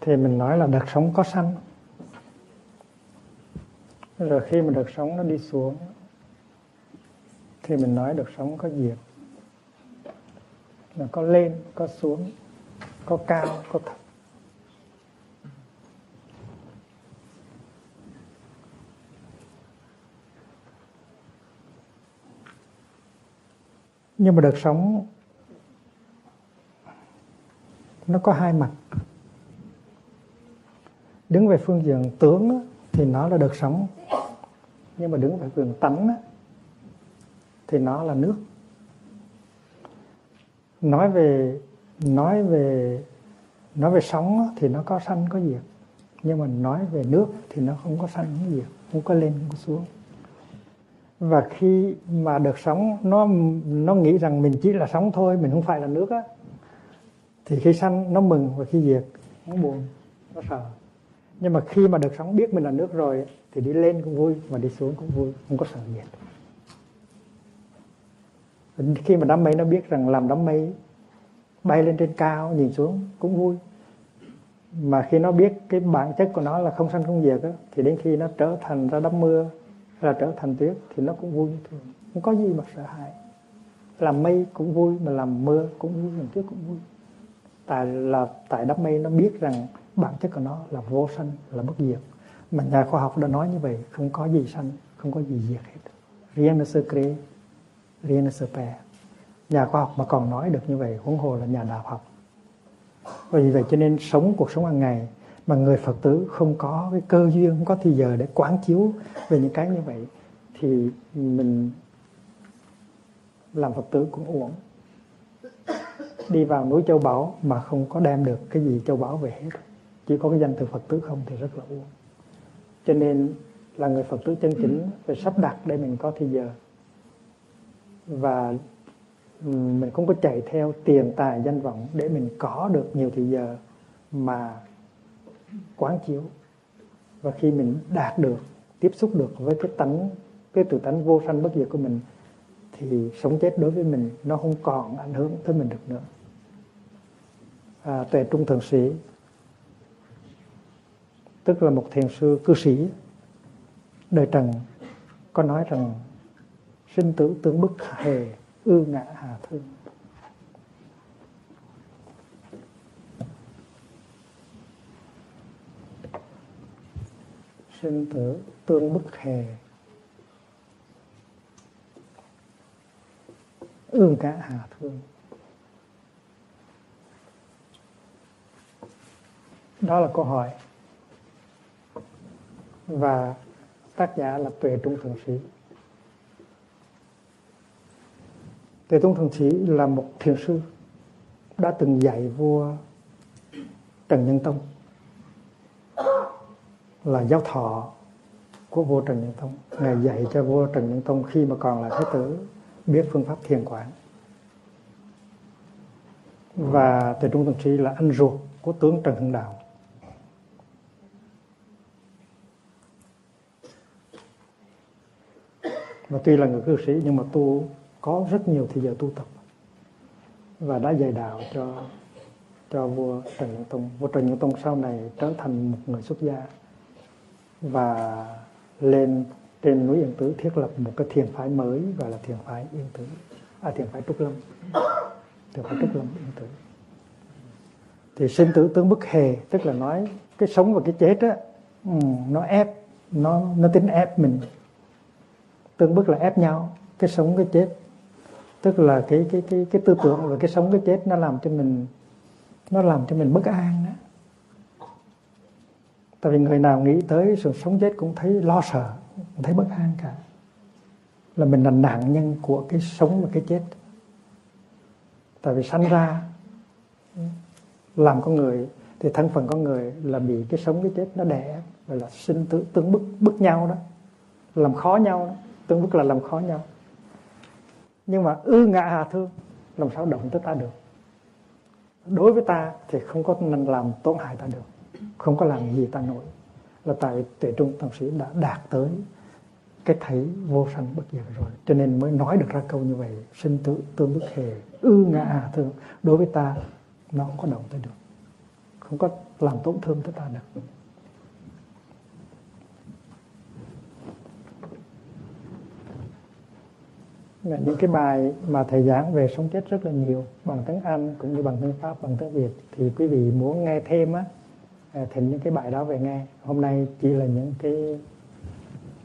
thì mình nói là đợt sóng có sanh. Rồi khi mà đợt sóng nó đi xuống, thì mình nói đợt sóng có diệt. Là có lên, có xuống, có cao, có thấp. Nhưng mà đợt sóng nó có hai mặt. Đứng về phương diện tướng thì nó là đợt sóng, nhưng mà đứng về phương tánh thì nó là nước. Nói về nói về nói về sóng thì nó có sanh có diệt, nhưng mà nói về nước thì nó không có sanh không diệt, không có lên không có xuống. Và khi mà đợt sóng nó nó nghĩ rằng mình chỉ là sóng thôi, mình không phải là nước á, thì khi sanh nó mừng và khi diệt nó buồn, nó sợ. Nhưng mà khi mà đợt sóng biết mình là nước rồi thì đi lên cũng vui mà đi xuống cũng vui, không có sợ nhiệt. Khi mà đám mây nó biết rằng làm đám mây bay lên trên cao nhìn xuống cũng vui, mà khi nó biết cái bản chất của nó là không sanh không diệt đó, thì đến khi nó trở thành ra đám mưa hay là trở thành tuyết thì nó cũng vui như thường, không có gì mà sợ hãi. Làm mây cũng vui mà làm mưa cũng vui, làm tuyết cũng vui, tại là tại đám mây nó biết rằng bản chất của nó là vô sanh, là bất diệt. Mà nhà khoa học đã nói như vậy, không có gì sanh, không có gì diệt hết. Rien ne se crée, rien ne se perd. Nhà khoa học mà còn nói được như vậy, huống hồ là nhà đạo học. Vì vậy cho nên sống cuộc sống hàng ngày mà người Phật tử không có cái cơ duyên, không có thì giờ để quán chiếu về những cái như vậy, thì mình làm Phật tử cũng uổng. Đi vào núi châu báu mà không có đem được cái gì châu báu về hết, chỉ có cái danh từ Phật tử không thì rất là uổng. Cho nên là người Phật tử chân chính phải sắp đặt để mình có thì giờ, và mình không có chạy theo tiền tài danh vọng để mình có được nhiều thì giờ, mà quán chiếu. Và khi mình đạt được, tiếp xúc được với cái tánh, cái tự tánh vô sanh bất diệt của mình, thì sống chết đối với mình nó không còn ảnh hưởng tới mình được nữa. À, Tuệ Trung Thượng Sĩ, tức là một thiền sư cư sĩ đời Trần, có nói rằng sinh tử tương bức hề ư ngã hà thương. Sinh tử tương bức hề ư ngã hà thương. Đó là câu hỏi, và tác giả là Tuệ Trung Thượng Sĩ. Tuệ Trung Thượng Sĩ là một thiền sư đã từng dạy vua Trần Nhân Tông, là giáo thọ của vua Trần Nhân Tông. Ngài dạy cho vua Trần Nhân Tông khi mà còn là thái tử biết phương pháp thiền quán. Và Tuệ Trung Thượng Sĩ là anh ruột của tướng Trần Hưng Đạo. Và tuy là người cư sĩ nhưng mà tu có rất nhiều thời giờ tu tập, và đã dạy đạo cho cho vua Trần Nhân Tông. Vua Trần Nhân Tông sau này trở thành một người xuất gia và lên trên núi Yên Tử thiết lập một cái thiền phái mới gọi là thiền phái Yên Tử, à thiền phái Trúc Lâm, thiền phái Trúc Lâm Yên Tử. Thì sinh tử tướng bức hề, tức là nói cái sống và cái chết á, nó ép, nó nó tính ép mình. Tương bức là ép nhau, cái sống cái chết, tức là cái cái cái cái tư tưởng và cái sống cái chết nó làm cho mình nó làm cho mình bất an đó. Tại vì người nào nghĩ tới sự sống chết cũng thấy lo sợ, cũng thấy bất an cả, là mình là nạn nhân của cái sống và cái chết. Tại vì sanh ra làm con người thì thân phận con người là bị cái sống cái chết nó đè gọi là sinh tử, tương bức, bức nhau đó, làm khó nhau đó. Tương bức là làm khó nhau. Nhưng mà ư ngạ hà thương, làm sao động tới ta được. Đối với ta thì không có nên làm tổn hại ta được, không có làm gì ta nổi. Là tại Tuệ Trung Tâm Sĩ đã đạt tới cái thấy vô sanh bất diệt rồi, cho nên mới nói được ra câu như vậy: sinh tử tương bức hề, ư ngã hà thương. Đối với ta nó không có động tới được, không có làm tổn thương tới ta được. Những cái bài mà thầy giảng về sống chết rất là nhiều, bằng tiếng Anh cũng như bằng tiếng Pháp, bằng tiếng Việt, thì quý vị muốn nghe thêm á, thỉnh những cái bài đó về nghe. Hôm nay chỉ là những cái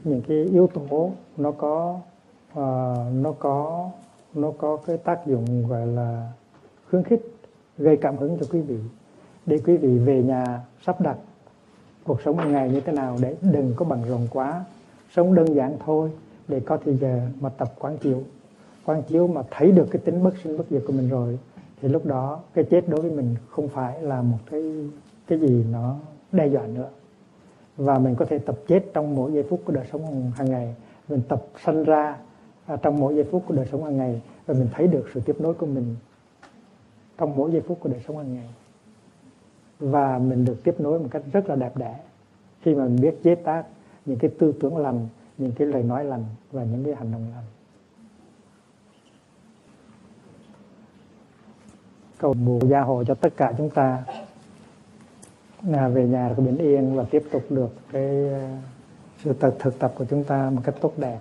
những cái yếu tố nó có uh, nó có nó có cái tác dụng gọi là khuyến khích, gây cảm hứng cho quý vị, để quý vị về nhà sắp đặt cuộc sống hàng ngày như thế nào, để đừng có bận rộn quá, sống đơn giản thôi, để có thì giờ mà tập quán chiếu. Quán chiếu mà thấy được cái tính bất sinh bất diệt của mình rồi, thì lúc đó cái chết đối với mình không phải là một cái cái gì nó đe dọa nữa. Và mình có thể tập chết trong mỗi giây phút của đời sống hàng ngày, mình tập sanh ra trong mỗi giây phút của đời sống hàng ngày, và mình thấy được sự tiếp nối của mình trong mỗi giây phút của đời sống hàng ngày. Và mình được tiếp nối một cách rất là đẹp đẽ khi mà mình biết chế tác những cái tư tưởng lành, những cái lời nói lành và những cái hành động lành. Cầu Bồ gia hộ cho tất cả chúng ta là về nhà được bình yên và tiếp tục được cái sự thực tập của chúng ta một cách tốt đẹp.